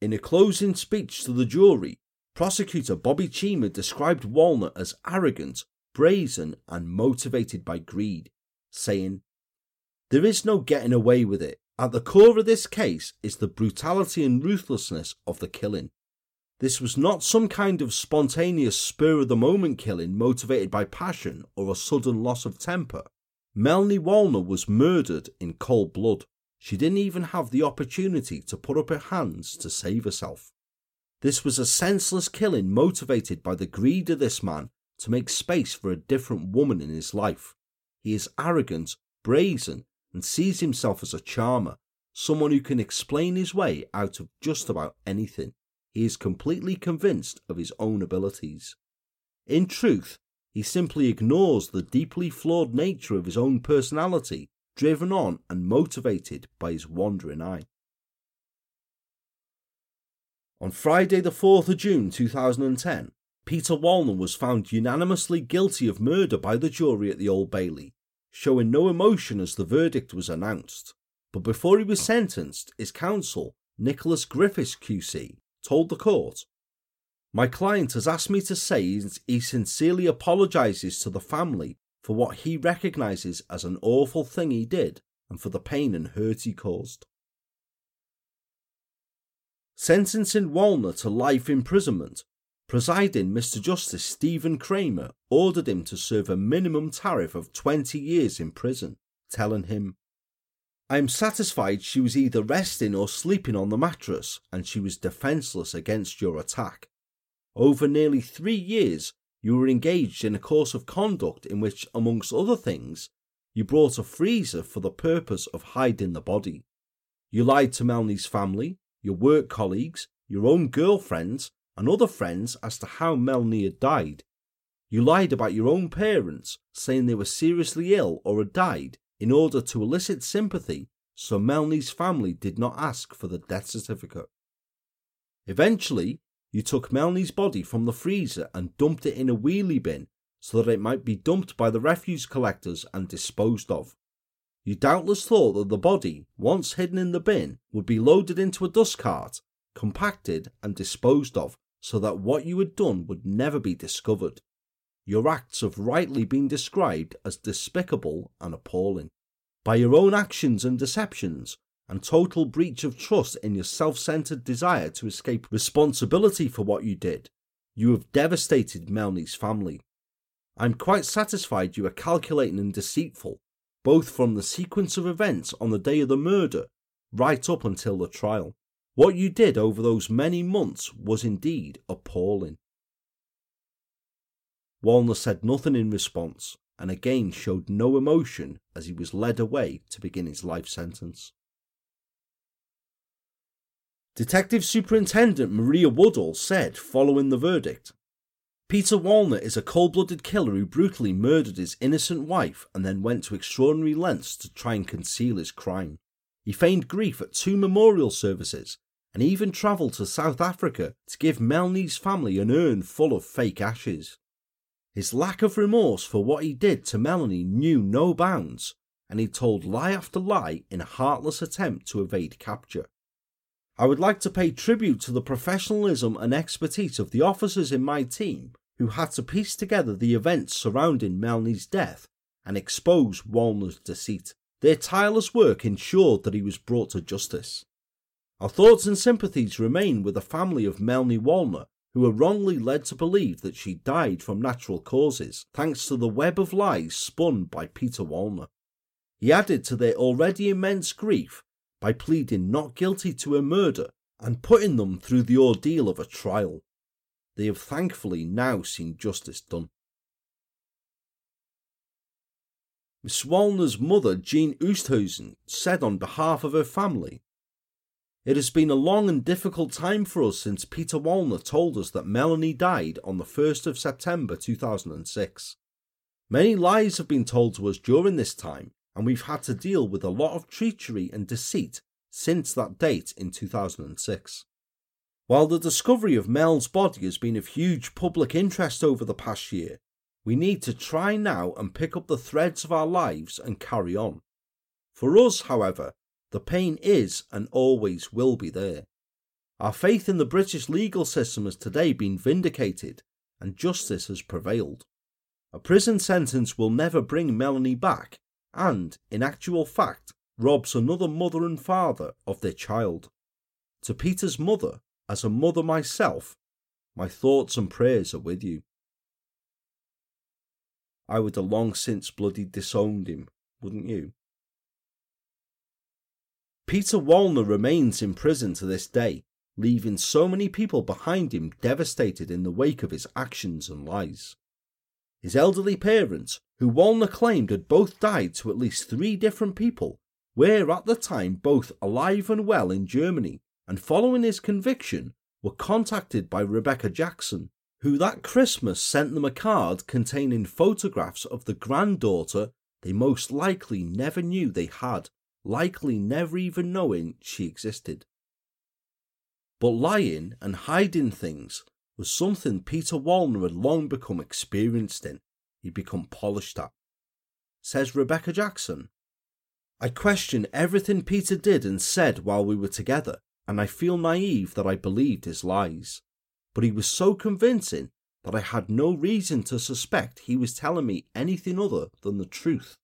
In a closing speech to the jury, prosecutor Bobby Cheema described Wallner as arrogant, brazen, and motivated by greed, saying, There is no getting away with it. At the core of this case is the brutality and ruthlessness of the killing. This was not some kind of spontaneous spur-of-the-moment killing motivated by passion or a sudden loss of temper. Melanie Wallner was murdered in cold blood. She didn't even have the opportunity to put up her hands to save herself. This was a senseless killing motivated by the greed of this man to make space for a different woman in his life. He is arrogant, brazen, and sees himself as a charmer, someone who can explain his way out of just about anything. He is completely convinced of his own abilities. In truth, he simply ignores the deeply flawed nature of his own personality, driven on and motivated by his wandering eye. On Friday the fourth of June two thousand ten, Peter Wallner was found unanimously guilty of murder by the jury at the Old Bailey, showing no emotion as the verdict was announced. But before he was sentenced, his counsel, Nicholas Griffiths Q C, told the court, "My client has asked me to say he sincerely apologises to the family for what he recognises as an awful thing he did and for the pain and hurt he caused." Sentencing Wallner to life imprisonment, presiding Mister Justice Stephen Kramer ordered him to serve a minimum tariff of twenty years in prison, telling him, "I am satisfied she was either resting or sleeping on the mattress, and she was defenceless against your attack. Over nearly three years, you were engaged in a course of conduct in which, amongst other things, you brought a freezer for the purpose of hiding the body. You lied to Melanie's family, your work colleagues, your own girlfriends, and other friends as to how Melanie had died. You lied about your own parents, saying they were seriously ill or had died in order to elicit sympathy, so Melanie's family did not ask for the death certificate. Eventually, you took Melanie's body from the freezer and dumped it in a wheelie bin so that it might be dumped by the refuse collectors and disposed of. You doubtless thought that the body, once hidden in the bin, would be loaded into a dust cart, compacted and disposed of so that what you had done would never be discovered. Your acts have rightly been described as despicable and appalling. By your own actions and deceptions, and total breach of trust in your self-centred desire to escape responsibility for what you did, you have devastated Melanie's family. I am quite satisfied you are calculating and deceitful, both from the sequence of events on the day of the murder right up until the trial. What you did over those many months was indeed appalling." Wallner said nothing in response, and again showed no emotion as he was led away to begin his life sentence. Detective Superintendent Maria Woodall said following the verdict, "Peter Wallner is a cold-blooded killer who brutally murdered his innocent wife and then went to extraordinary lengths to try and conceal his crime. He feigned grief at two memorial services and even travelled to South Africa to give Melanie's family an urn full of fake ashes. His lack of remorse for what he did to Melanie knew no bounds, and he told lie after lie in a heartless attempt to evade capture. I would like to pay tribute to the professionalism and expertise of the officers in my team who had to piece together the events surrounding Melanie's death and expose Wallner's deceit. Their tireless work ensured that he was brought to justice. Our thoughts and sympathies remain with the family of Melanie Wallner, who were wrongly led to believe that she died from natural causes, thanks to the web of lies spun by Peter Wallner. He added to their already immense grief by pleading not guilty to a murder and putting them through the ordeal of a trial. They have thankfully now seen justice done." Miss Wallner's mother, Jean Oosthuizen, said on behalf of her family, "It has been a long and difficult time for us since Peter Wallner told us that Melanie died on the first of September two thousand six. Many lies have been told to us during this time, and we've had to deal with a lot of treachery and deceit since that date in two thousand six. While the discovery of Mel's body has been of huge public interest over the past year, we need to try now and pick up the threads of our lives and carry on. For us, however, the pain is and always will be there. Our faith in the British legal system has today been vindicated, and justice has prevailed. A prison sentence will never bring Melanie back, and, in actual fact, robs another mother and father of their child. To Peter's mother, as a mother myself, my thoughts and prayers are with you. I would have long since bloody disowned him, wouldn't you?" Peter Wallner remains in prison to this day, leaving so many people behind him devastated in the wake of his actions and lies. His elderly parents, who Wallner claimed had both died to at least three different people, were at the time both alive and well in Germany, and following his conviction, were contacted by Rebecca Jackson, who that Christmas sent them a card containing photographs of the granddaughter they most likely never knew they had, likely never even knowing she existed. But lying and hiding things was something Peter Wallner had long become experienced in. He'd become polished at. Says Rebecca Jackson, I question everything Peter did and said while we were together, and I feel naive that I believed his lies. But he was so convincing that I had no reason to suspect he was telling me anything other than the truth.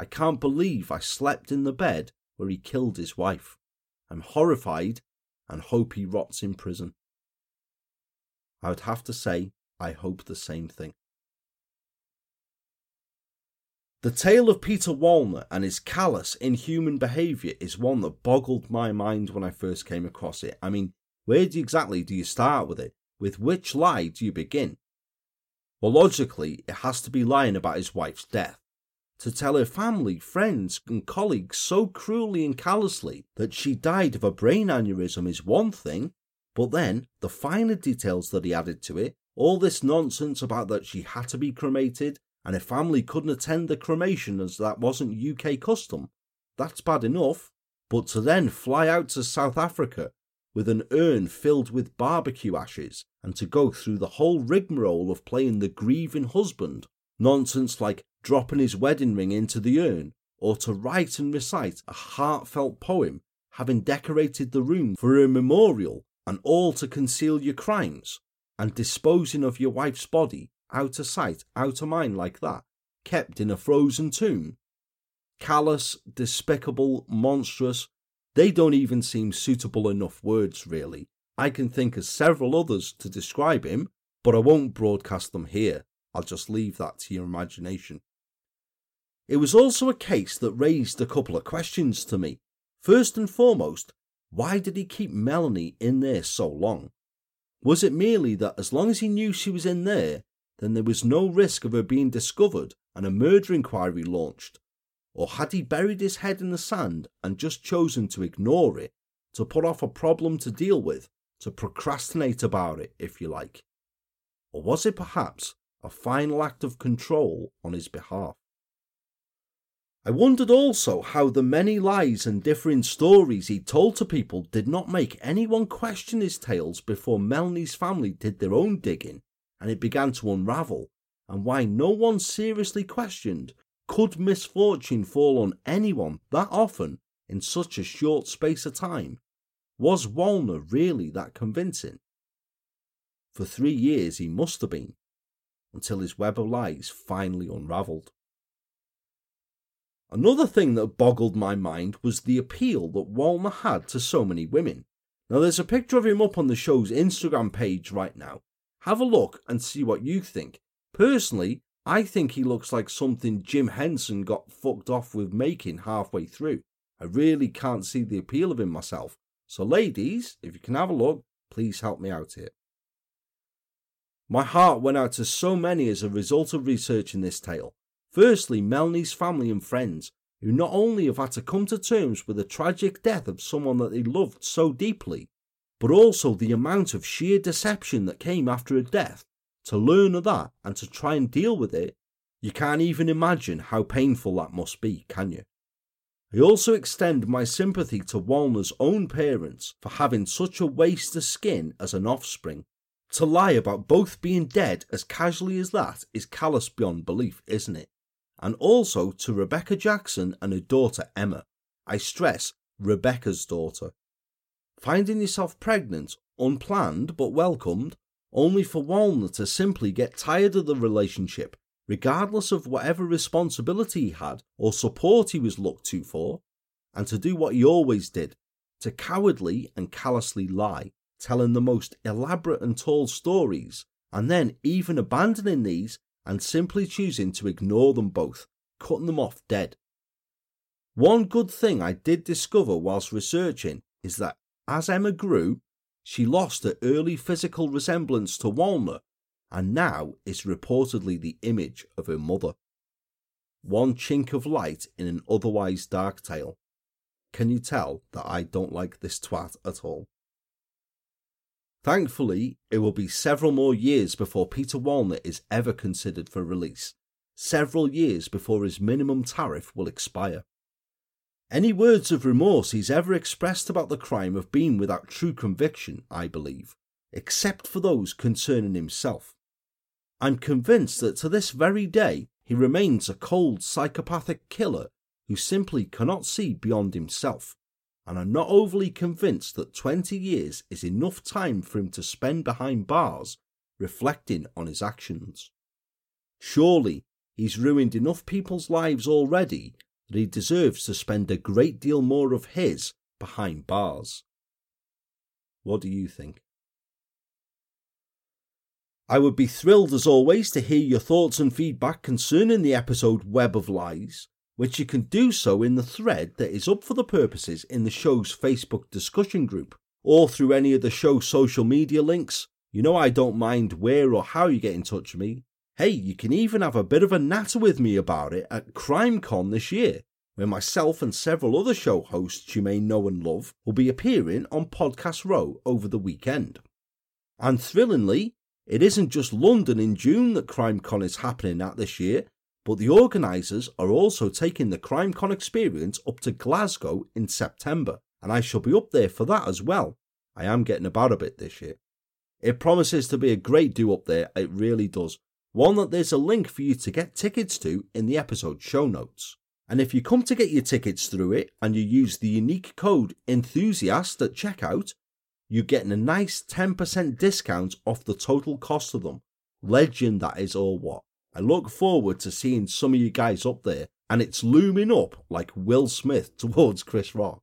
I can't believe I slept in the bed where he killed his wife. I'm horrified and hope he rots in prison. I would have to say I hope the same thing. The tale of Peter Wallner and his callous, inhuman behaviour is one that boggled my mind when I first came across it. I mean, where do you, exactly do you start with it? With which lie do you begin? Well, logically, it has to be lying about his wife's death. To tell her family, friends and colleagues so cruelly and callously that she died of a brain aneurysm is one thing, but then the finer details that he added to it, all this nonsense about that she had to be cremated and her family couldn't attend the cremation as that wasn't U K custom, that's bad enough, but to then fly out to South Africa with an urn filled with barbecue ashes and to go through the whole rigmarole of playing the grieving husband, nonsense like dropping his wedding ring into the urn, or to write and recite a heartfelt poem having decorated the room for a memorial, and all to conceal your crimes, and disposing of your wife's body out of sight, out of mind like that, kept in a frozen tomb. Callous, despicable, monstrous, they don't even seem suitable enough words, really. I can think of several others to describe him, but I won't broadcast them here. I'll just leave that to your imagination. It was also a case that raised a couple of questions to me. First and foremost, why did he keep Melanie in there so long? Was it merely that as long as he knew she was in there, then there was no risk of her being discovered and a murder inquiry launched? Or had he buried his head in the sand and just chosen to ignore it, to put off a problem to deal with, to procrastinate about it, if you like? Or was it perhaps a final act of control on his behalf? I wondered also how the many lies and differing stories he told to people did not make anyone question his tales before Melanie's family did their own digging and it began to unravel, and why no one seriously questioned, could misfortune fall on anyone that often in such a short space of time? Was Wallner really that convincing? For three years he must have been, until his web of lies finally unravelled. Another thing that boggled my mind was the appeal that Wallner had to so many women. Now there's a picture of him up on the show's Instagram page right now. Have a look and see what you think. Personally, I think he looks like something Jim Henson got fucked off with making halfway through. I really can't see the appeal of him myself. So ladies, if you can have a look, please help me out here. My heart went out to so many as a result of researching this tale. Firstly, Melanie's family and friends, who not only have had to come to terms with the tragic death of someone that they loved so deeply, but also the amount of sheer deception that came after her death. To learn of that and to try and deal with it, you can't even imagine how painful that must be, can you? I also extend my sympathy to Wallner's own parents for having such a waste of skin as an offspring. To lie about both being dead as casually as that is callous beyond belief, isn't it? And also to Rebecca Jackson and her daughter Emma. I stress, Rebecca's daughter. Finding yourself pregnant, unplanned but welcomed, only for Wallner to simply get tired of the relationship, regardless of whatever responsibility he had or support he was looked to for, and to do what he always did, to cowardly and callously lie, telling the most elaborate and tall stories, and then even abandoning these and simply choosing to ignore them both, cutting them off dead. One good thing I did discover whilst researching is that as Emma grew, she lost her early physical resemblance to Wallner, and now is reportedly the image of her mother. One chink of light in an otherwise dark tale. Can you tell that I don't like this twat at all? Thankfully, it will be several more years before Peter Wallner is ever considered for release. Several years before his minimum tariff will expire. Any words of remorse he's ever expressed about the crime have been without true conviction, I believe, except for those concerning himself. I'm convinced that to this very day he remains a cold psychopathic killer who simply cannot see beyond himself, and I'm not overly convinced that twenty years is enough time for him to spend behind bars reflecting on his actions. Surely he's ruined enough people's lives already that he deserves to spend a great deal more of his behind bars. What do you think? I would be thrilled as always to hear your thoughts and feedback concerning the episode Web of Lies, which you can do so in the thread that is up for the purposes in the show's Facebook discussion group, or through any of the show's social media links. You know I don't mind where or how you get in touch with me. Hey, you can even have a bit of a natter with me about it at CrimeCon this year, where myself and several other show hosts you may know and love will be appearing on Podcast Row over the weekend. And thrillingly, it isn't just London in June that CrimeCon is happening at this year, but the organisers are also taking the CrimeCon experience up to Glasgow in September, and I shall be up there for that as well. I am getting about a bit this year. It promises to be a great do up there, it really does. One that there's a link for you to get tickets to in the episode show notes. And if you come to get your tickets through it and you use the unique code ENTHUSIAST at checkout, you're getting a nice ten percent discount off the total cost of them. Legend that is, or what. I look forward to seeing some of you guys up there, and it's looming up like Will Smith towards Chris Rock.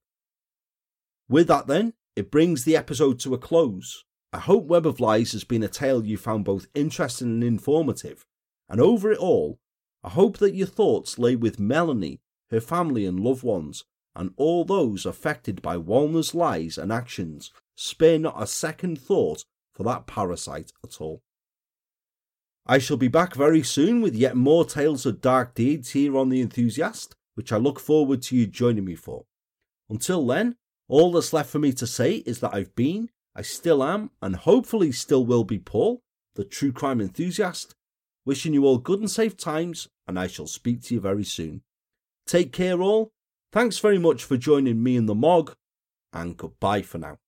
With that then, it brings the episode to a close. I hope Web of Lies has been a tale you found both interesting and informative, and over it all, I hope that your thoughts lay with Melanie, her family and loved ones, and all those affected by Wallner's lies and actions. Spare not a second thought for that parasite at all. I shall be back very soon with yet more tales of dark deeds here on The Enthusiast, which I look forward to you joining me for. Until then, all that's left for me to say is that I've been, I still am, and hopefully still will be, Paul, the true crime enthusiast, wishing you all good and safe times, and I shall speak to you very soon. Take care all, thanks very much for joining me and the Mog, and goodbye for now.